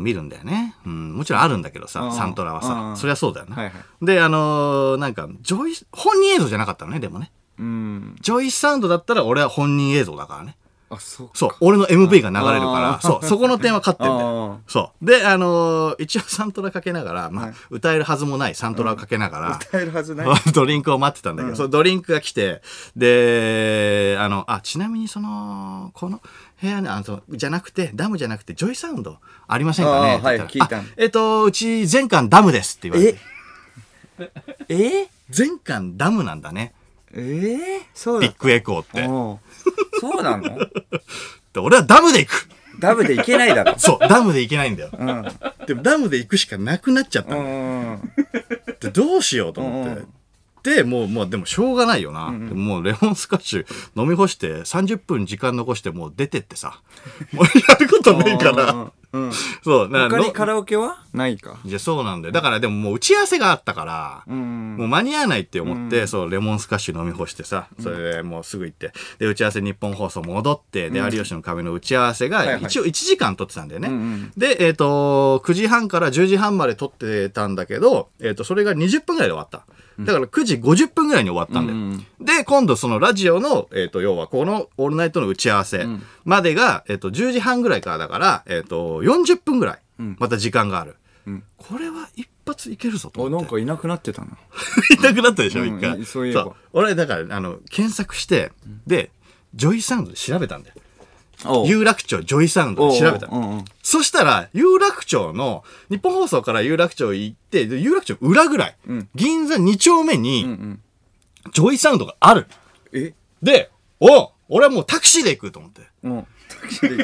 見るんだよね、うん。もちろんあるんだけどさ、サントラはさ、そりゃそうだよね。はいはい、で、なんか、本人映像じゃなかったのね、でもね。うん、ジョイサウンドだったら俺は本人映像だからね。あ、そう。そう。俺の MV が流れるから、そう。そこの点は勝ってんだよ。そう。で、一応サントラかけながら、まあ、歌えるはずもないサントラをかけながら、歌えるはずない。ドリンクを待ってたんだけど、そのドリンクが来て、で、ちなみにこの部屋じゃなくて、ダムじゃなくて、ジョイサウンドありませんかね？はい、聞いた。うち全館ダムですって言われて。え？全館ダムなんだね。そうだ。ビッグエコーって。そうなの？俺はダムで行く。ダムで行けないだろ。そう、ダムで行けないんだよ、うん、でもダムで行くしかなくなっちゃったの、うん、でどうしようと思って、うん、でもうでもしょうがないよな、うん、でも、もうレモンスカッシュ飲み干して30分時間残してもう出てってさ、もうやることないからうん、そうな他にカラオケはないか。じゃそうなんだよ。だからでももう打ち合わせがあったから、うん、もう間に合わないって思って、うん、そうレモンスカッシュ飲み干してさ、それでもうすぐ行って、で打ち合わせ日本放送戻って、で有吉の壁の打ち合わせが一応1時間撮ってたんだよね。はいはい、で9時半から10時半まで撮ってたんだけど、それが20分ぐらいで終わった。だから9時50分ぐらいに終わったんだよ。うん、で今度そのラジオの要はこのオールナイトの打ち合わせまでが10時半ぐらいからだから40分ぐらいまた時間がある、うん、これは一発いけるぞと思って。なんかいなくなってたな。いなくなったでしょ、うん、一回。そういえばそう俺だから検索して、うん、でジョイサウンドで調べたんだよ。有楽町ジョイサウンドで調べた。そしたら有楽町の日本放送から有楽町行って有楽町裏ぐらい、うん、銀座2丁目に、うんうん、ジョイサウンドがある。えで俺はもうタクシーで行くと思って。うんでも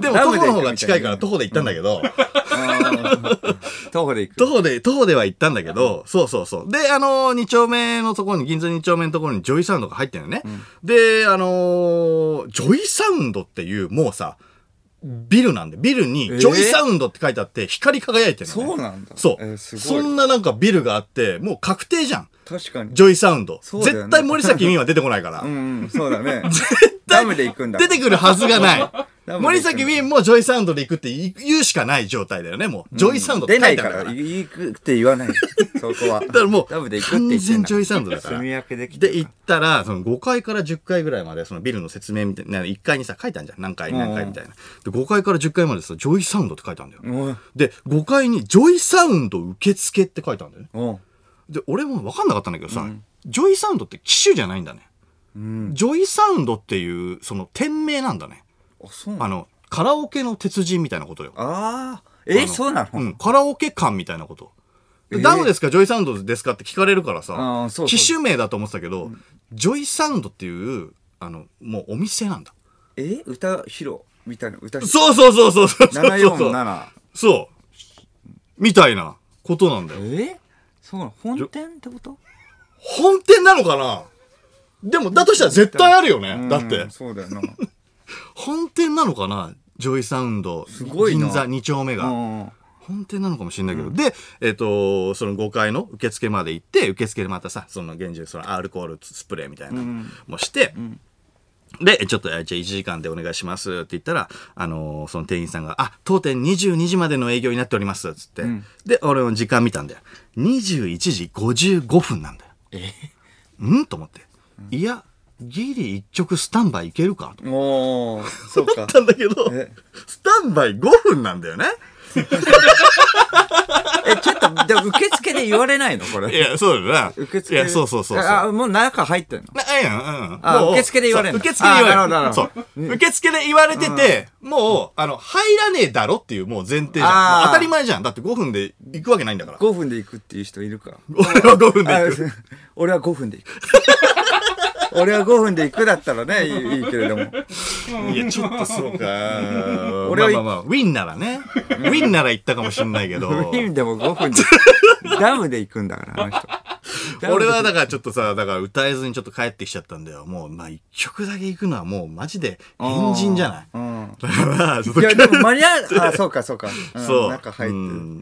徒歩の方が近いから徒歩で行ったんだけど、徒歩で行く徒歩では行ったんだけど、そうそうそうで2丁目のところに銀座2丁目のところにジョイサウンドが入ってるのね、うん、でジョイサウンドっていうもうさビルなんでビルにジョイサウンドって書いてあって光り輝いてるのね、そうなんだそう、そんななんかビルがあってもう確定じゃん。確かにジョイサウンド、ね、絶対森崎ウィンは出てこないからうんそうだねダムで行くんだ出てくるはずがない森崎ウィンもジョイサウンドで行くって言うしかない状態だよね。もうジョイサウンドって書いてあるから、うん、出ないから行くって言わないそこはだからもう完全ジョイサウンドだからで行ったらその5階から10階ぐらいまでそのビルの説明みたいな1階にさ書いてあるじゃん何階何階みたいなで5階から10階までさジョイサウンドって書いてあるんだよ。で5階にジョイサウンド受付って書いてあるんだよね。で俺も分かんなかったんだけどさ、うん、ジョイサウンドって機種じゃないんだね、うん、ジョイサウンドっていうその店名なんだね。あ、そうなの？カラオケの鉄人みたいなことよ。ああ、そうなの、うん、カラオケ館みたいなこと、ダムですかジョイサウンドですかって聞かれるからさ、そう機種名だと思ってたけど、うん、ジョイサウンドっていうもうお店なんだ。歌広みたいな歌そうそうそうそうそう747そうみたいなことなんだよ。そうなの？本店ってこと？本店なのかな。でもだとしたら絶対あるよね。だってそうだよな本店なのかなジョイサウンド銀座2丁目が本店なのかもしれないけど、うん、でその5階の受付まで行って受付でまたさその現住そのアルコールスプレーみたいなのもして、うんうん、でちょっとじゃあ1時間でお願いしますって言ったらその店員さんが当店22時までの営業になっておりますっつって、うん、で俺の時間見たんだよ21時55分なんだよ。うんと思って。いやギリ一曲スタンバイいけるかと思ったんだけどスタンバイ5分なんだよねちょっとで受付で言われないのこれ。いやそうだな受付でいやそうあもう中入ってんのいやうん受付で言われる受付で言われるそう受付で言われててもう入らねえだろっていうもう前提じゃん当たり前じゃん。だって5分で行くわけないんだから。5分で行くっていう人いるか。俺は5分で行く俺は5分で行くだったらねいいけれどもいやちょっとそうか俺はウィンならねウィンなら行ったかもしれないけどウィンでも5分でダムで行くんだからあの人俺はだからちょっとさだから歌えずにちょっと帰ってきちゃったんだよ。もうまあ1曲だけ行くのはもうマジで変人じゃない。だからいやでも間に合うそうかそう中入っ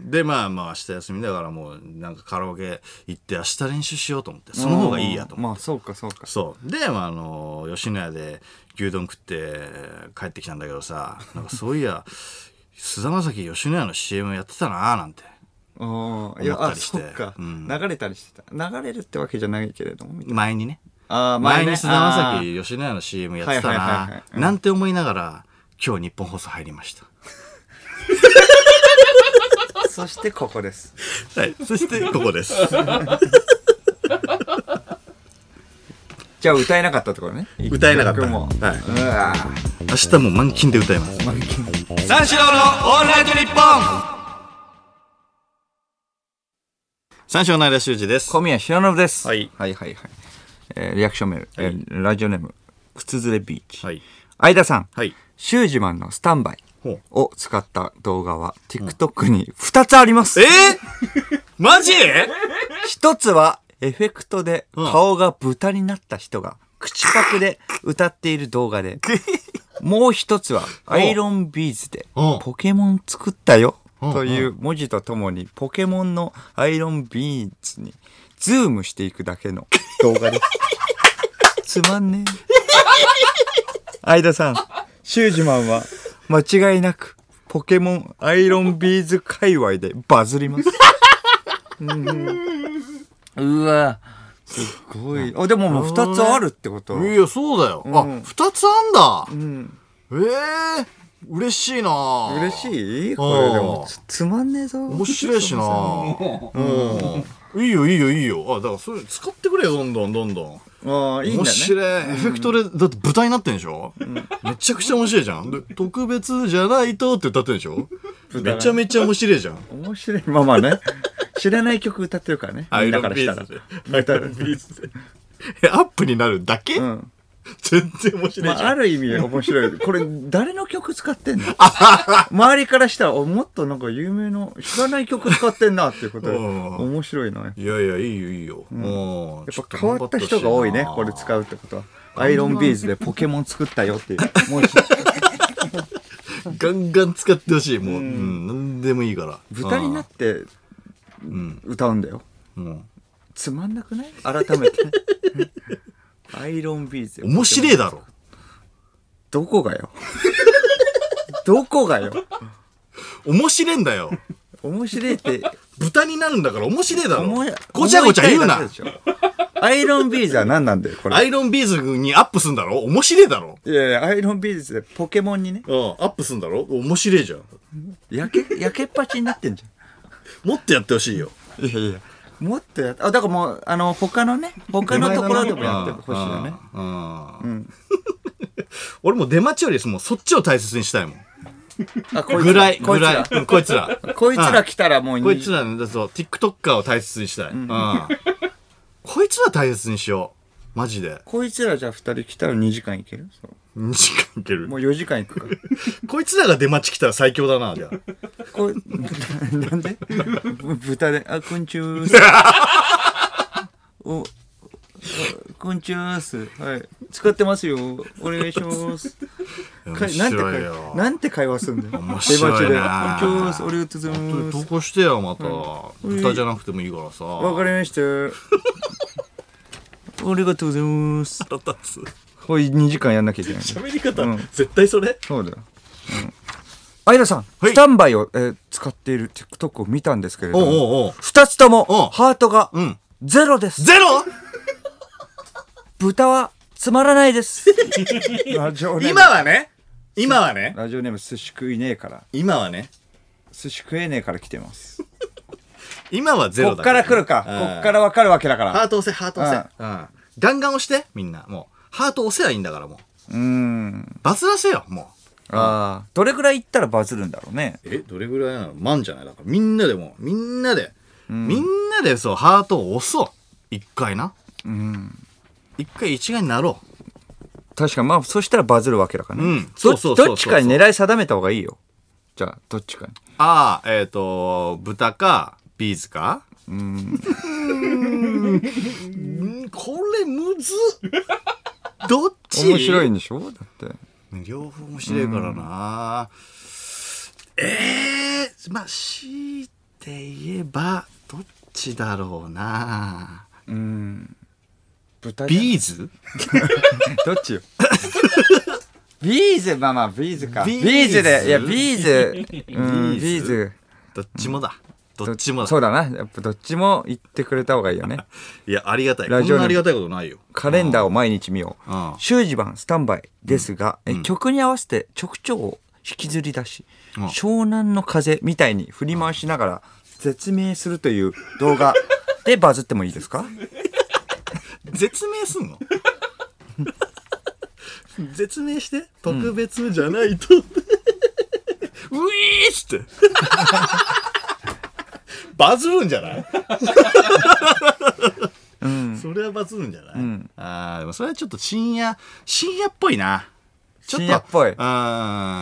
てでまあ明日休みだからもうなんかカラオケ行って明日練習しようと思ってその方がいいやと思ってまあそうかそうで、吉野家で牛丼食って帰ってきたんだけどさなんかそういや菅田将暉吉野家の CM やってたなーなんて思ったりして、うん、流れたりしてた流れるってわけじゃないけれども前にね前に菅田将暉吉野家の CM やってたななんて思いながら今日日本放送入りましたそしてここですはいそしてここですじゃあ歌えなかったってことね。歌えなかった。はい。明日も満勤で歌います。三四郎のオールナイトニッポン。三四郎の間修二です。小宮浩信です。はいはいはいはい。リアクションメール。ラジオネーム靴ずれビーチ。はい。相田さん、はい、シュージマンのスタンバイを使った動画は TikTok に2つあります。マジ?1 つはエフェクトで顔が豚になった人が口パクで歌っている動画で、もう1つはアイロンビーズでポケモン作ったよという文字とともにポケモンのアイロンビーズにズームしていくだけの動画です。つまんねえ。相田さん、シュージマンは間違いなくポケモンアイロンビーズ界隈でバズります。うわ、すごい。あ、でももう2つあるってこと。いや、そうだよ。あ、2つあんだ。嬉しいな。嬉しい？これでもつまんねえぞ。面白いしな。いいよいいよいいよ。あ、だからそれ使ってくれよ、どんどんどんどん。ああ、いいんだね。面白い。エフェクトでだって豚になってんでしょ。めちゃくちゃ面白いじゃん。で、特別じゃないとって歌ってるでしょ。めちゃめちゃ面白いじゃん。面白い。まあまあね。知らない曲歌ってるからね。アイロンビーズで。アイロンビーズで。アップになるだけ？うん。全然面白いじゃん。ある意味面白い。これ誰の曲使ってんの？周りからしたらもっとなんか有名の知らない曲使ってんなっていうことで面白いな。いやいや、いいよいいよ。やっぱ変わった人が多いね、これ使うってことは。アイロンビーズでポケモン作ったよっていう。ガンガン使ってほしい。もう何でもいいから。豚になって歌うんだよ。つまんなくない？改めて。アイロンビーズ面白いだろ。どこがよ。どこがよ。面白いんだよ。面白いって豚になるんだから面白いだろ。ごちゃごちゃ言うな。アイロンビーズは何なんだよこれ。アイロンビーズにアップすんだろ。面白いだろ。いやいや、アイロンビーズでポケモンにね。アップすんだろ。面白いじゃん。焼けっぱちになってんじゃん。もっとやってほしいよ。いやいや。もっとやっ、あ、だからもう、他のところでもやってほしいよね。俺もう出待ちより、もうそっちを大切にしたいもん。こいつら。こいつら来たらもういい。こいつらね、そう、TikToker を大切にしたい。こいつら大切にしよう。マジで。こいつらじゃあ2人来たら2時間いける？2時間いける。もう4時間いくから。こいつらが出待ち来たら最強だな、じゃあ。なんで豚で、あ、こんちゅーす。お、こんちゅーす。はい。使ってますよ。お願いします。なんて会話すんだよ。出待ちで。こんちゅーす。ありがとうございます。投稿してよ、また。豚じゃなくてもいいからさ。わかりました。ありがとうございます。腹立つ。これ2時間やんなきゃいけない。喋り方、絶対それ。そうだよ。相田さん、スタンバイを使っている TikTok を見たんですけれども、2つともハートがゼロです。ゼロ？豚はつまらないです。今はね。ラジオネーム寿司食いねえから。今はね。寿司食えねえから来てます。今はゼロだ。こっから来るか。こっからわかるわけだから。ハート押せ、ハート押せ。ガンガン押して、みんな。もう。ハート押せばいいんだから、もう。バズらせよ、もう。ああ。どれぐらいいったらバズるんだろうね。どれぐらいなの？万じゃない？だからみんなでそう、ハートを押そう。一回な。一回一概になろう。確かに、まあ、そしたらバズるわけだからね。そう。どっちかに狙い定めた方がいいよ。じゃあ、どっちかに。ああ、豚か、ビーズか。これ、むずっ。どっち？面白いんでしょ？だって両方面白いからな。まあ強いて言えばどっちだろうな。ビーズ？どっちよ。ビーズ、まあビーズか。ビーズで、いやビーズ、ビーズ。どっちもだ。どっちもだ。そうだな。やっぱどっちも言ってくれた方がいいよね。いや、ありがたい。ラジオありがたいことないよ。カレンダーを毎日見よう。シュージマンスタンバイですが、曲に合わせて曲調を引きずり出し、湘南の風みたいに振り回しながら説明するという動画でバズってもいいですか？説明すんの？説明して。特別じゃないと。ウィーッって。バズるんじゃない？それはバズるんじゃない？ああ、でもそれはちょっと深夜っぽいな。深夜っぽい。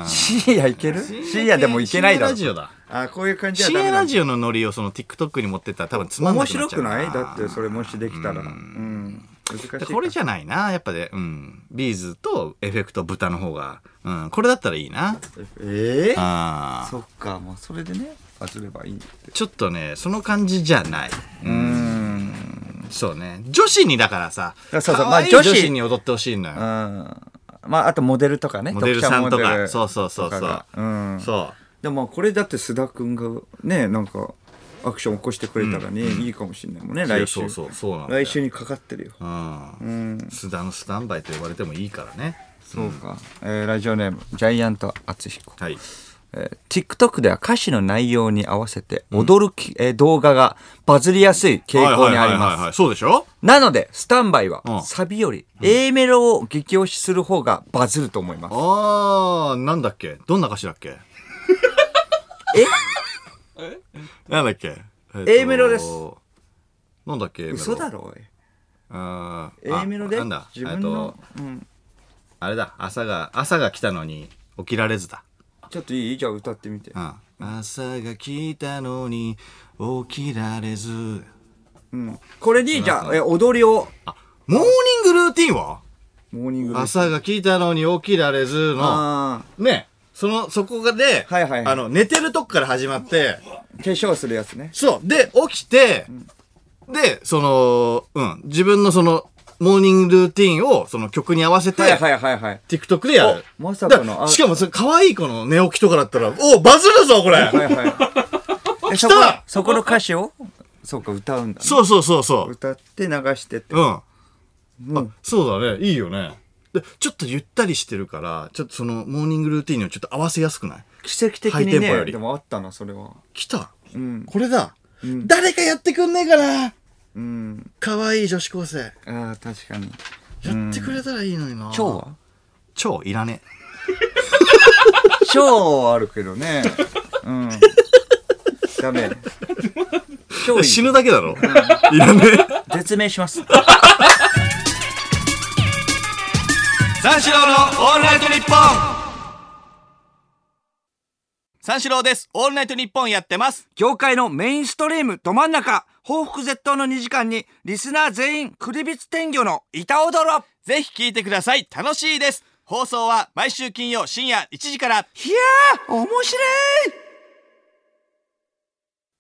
深夜いける？深夜でもいけないだろ。ラジオだ。あ、こういう感じはダメだ。深夜ラジオのノリをその TikTok に持ってったら多分つまんなくなっちゃう。面白くない？だってそれもしできたら。うん。難しい。これじゃないな、やっぱで、うん。ビーズとエフェクト豚の方が、うん。これだったらいいな。ああ。そっか、もうそれでね、集めばいいんだって。ちょっとね、その感じじゃない。そうね。女子にだからさ、そうそう、まあ女子に踊ってほしいのよ。まああとモデルとかね、モデルさんとか、そうそうそうそう。うん。そう。でもこれだって須田くんがね、なんかアクション起こしてくれたらね、いいかもしれないもんね。来週、来週にかかってるよ。須田のスタンバイと呼ばれてもいいからね。そうか。ラジオネームジャイアント厚彦。はい。TikTok では歌詞の内容に合わせて踊る動画がバズりやすい傾向にあります。そうでしょ。なのでスタンバイはサビより A メロを激推しする方がバズると思います。あー、なんだっけ、どんな歌詞だっけ。えなんだっけ。 A メロです。なんだっけ。嘘だろ。 A メロで自分のあれだ、朝が来たのに起きられずだ。ちょっといい？じゃあ歌ってみて。朝が来たのに起きられず。これにじゃあ踊りを。モーニングルーティンは？モーニングルーティン。朝が来たのに起きられずのね、そこで寝てるとこから始まって化粧するやつね。そうで起きて、でその自分のそのモーニングルーティーンをその曲に合わせて TikTok でやる。まさかの、しかもそれ可愛い子の寝起きとかだったら、お、バズるぞこれ。きた。そこの歌詞をそうか歌うんだ。そうそうそうそう。歌って流してって。うん。そうだね。いいよね。ちょっとゆったりしてるから、ちょっとそのモーニングルーティーンをちょっと合わせやすくない？奇跡的にね。でもあったなそれは。きた。これだ。誰かやってくんねえかな。可愛い女子高生。ああ、確かにやってくれたらいいのにな。腸は？腸いらねえ。腸はあるけどね。うん。ダメ。腸死ぬだけだろ。いらねえ。絶命します。三四郎のオールナイトニッポン。三四郎です。オールナイトニッポンやってます。業界のメインストリームど真ん中。報復絶倒の2時間にリスナー全員クリビツ天魚の板踊ろ。ぜひ聞いてください。楽しいです。放送は毎週金曜深夜1時から。いやー面白い。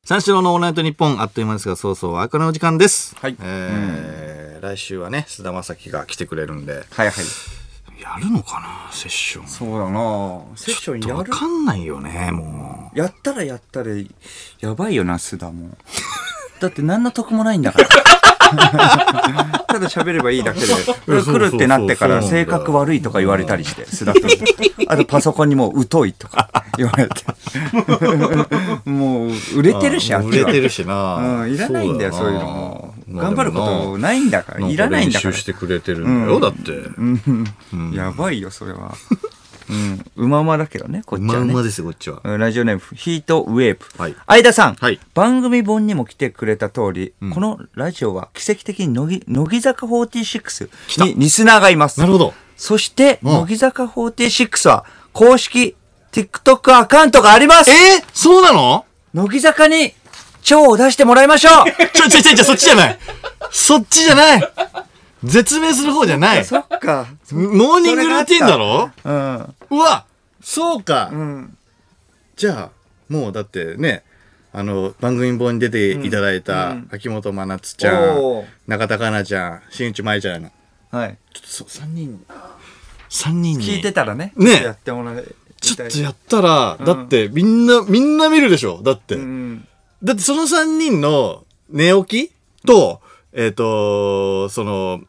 三四郎のオールナイトニッポン、あっという間ですが、そうそうお別れの時間です。はい。来週はね、菅田将暉が来てくれるんで、はいはい、やるのかなセッション。そうだな、セッションやる。わかんないよね。もうやったらやったらやばいよな、菅田も。だって何の得もないんだから。ただ喋ればいいだけで、来るってなってから性格悪いとか言われたりして、すだっと、あとパソコンにもう疎いとか言われて、もう売れてるし、あっちは売れてるしな、いらないんだよそういうのも。頑張ることないんだから、いらないんだから。練習してくれてるんだよ、だってやばいよそれは。うまうまだけどね、こっちはね。うまうまですよこっちは。ラジオネームヒートウェーブ。相田さん、番組本にも来てくれた通り、このラジオは奇跡的に乃木坂46にリスナーがいます。なるほど。そして乃木坂46は公式 TikTok アカウントがあります。そうなの？乃木坂に超を出してもらいましょう。ちょ、そっちじゃない、そっちじゃない、絶命する方じゃない。そっか、モーニングルーティーンだろ。うわ、そうか。じゃあもうだってね、番組本に出ていただいた秋元真夏ちゃん、中田香菜ちゃん、新内舞ちゃん、はい、ちょっとそう3人に聞いてたらね、やってもらえ、ちょっとやったらだってみんな見るでしょ。だってその3人の寝起きとその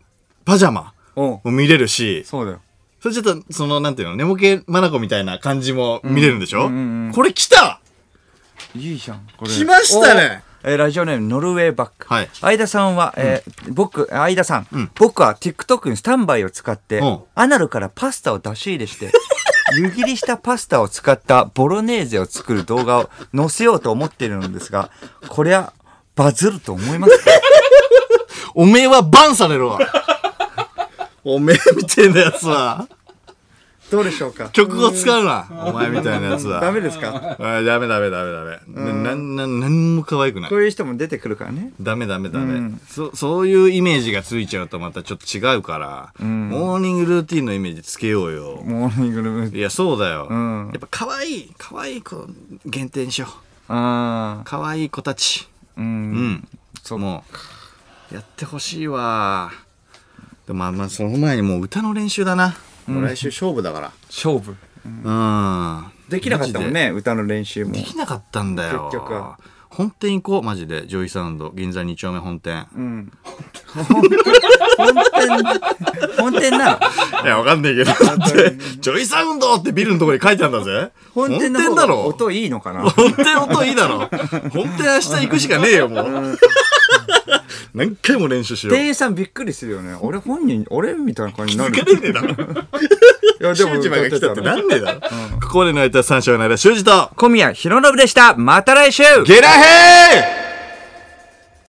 パジャマも見れるし、そうだよ。それちょっとそのなんていうの、寝ぼけまなこみたいな感じも見れるんでしょ。これ来た。いいじゃんこれ。来ましたね。ラジオネームノルウェーバック。はい。相田さんは、相田さん、僕は TikTok にスタンバイを使ってアナルからパスタを出し入れして。湯切りしたパスタを使ったボロネーゼを作る動画を載せようと思っているのですが、これはバズると思いますか。おめえはバンされるわ。おめえみたいなやつは。どうでしょうか。曲を使うな、お前みたいなやつは。ダメですか。ダメダメダメダメ。何も可愛くない。こういう人も出てくるからね。ダメダメダメ。そういうイメージがついちゃうとまたちょっと違うから、モーニングルーティンのイメージつけようよ。モーニングルーティン。いや、そうだよ。やっぱ可愛い子限定にしよう。可愛い子たち。うん。そう。もう、やってほしいわ。まあまあ、その前にもう歌の練習だな。もう来週勝負だから。勝負。うん。できなかったもんね、歌の練習も。できなかったんだよ。結局は。本店行こう、マジで。ジョイサウンド、銀座2丁目本店。うん。本店なの？いや、わかんないけど。ジョイサウンドってビルのとこに書いてあるんだぜ。本店だろ。音いいのかな？本店音いいだろ。本店明日行くしかねえよ、もう。何回も練習しよう。店員さんびっくりするよね。俺本人、俺みたいな感じになる。気づかれねえだろ。いや、でも、シュウジマンが来たってなんねえだろ。ここまでの間、三章の間、シュウジと小宮浩信でした。また来週ゲラヘイ。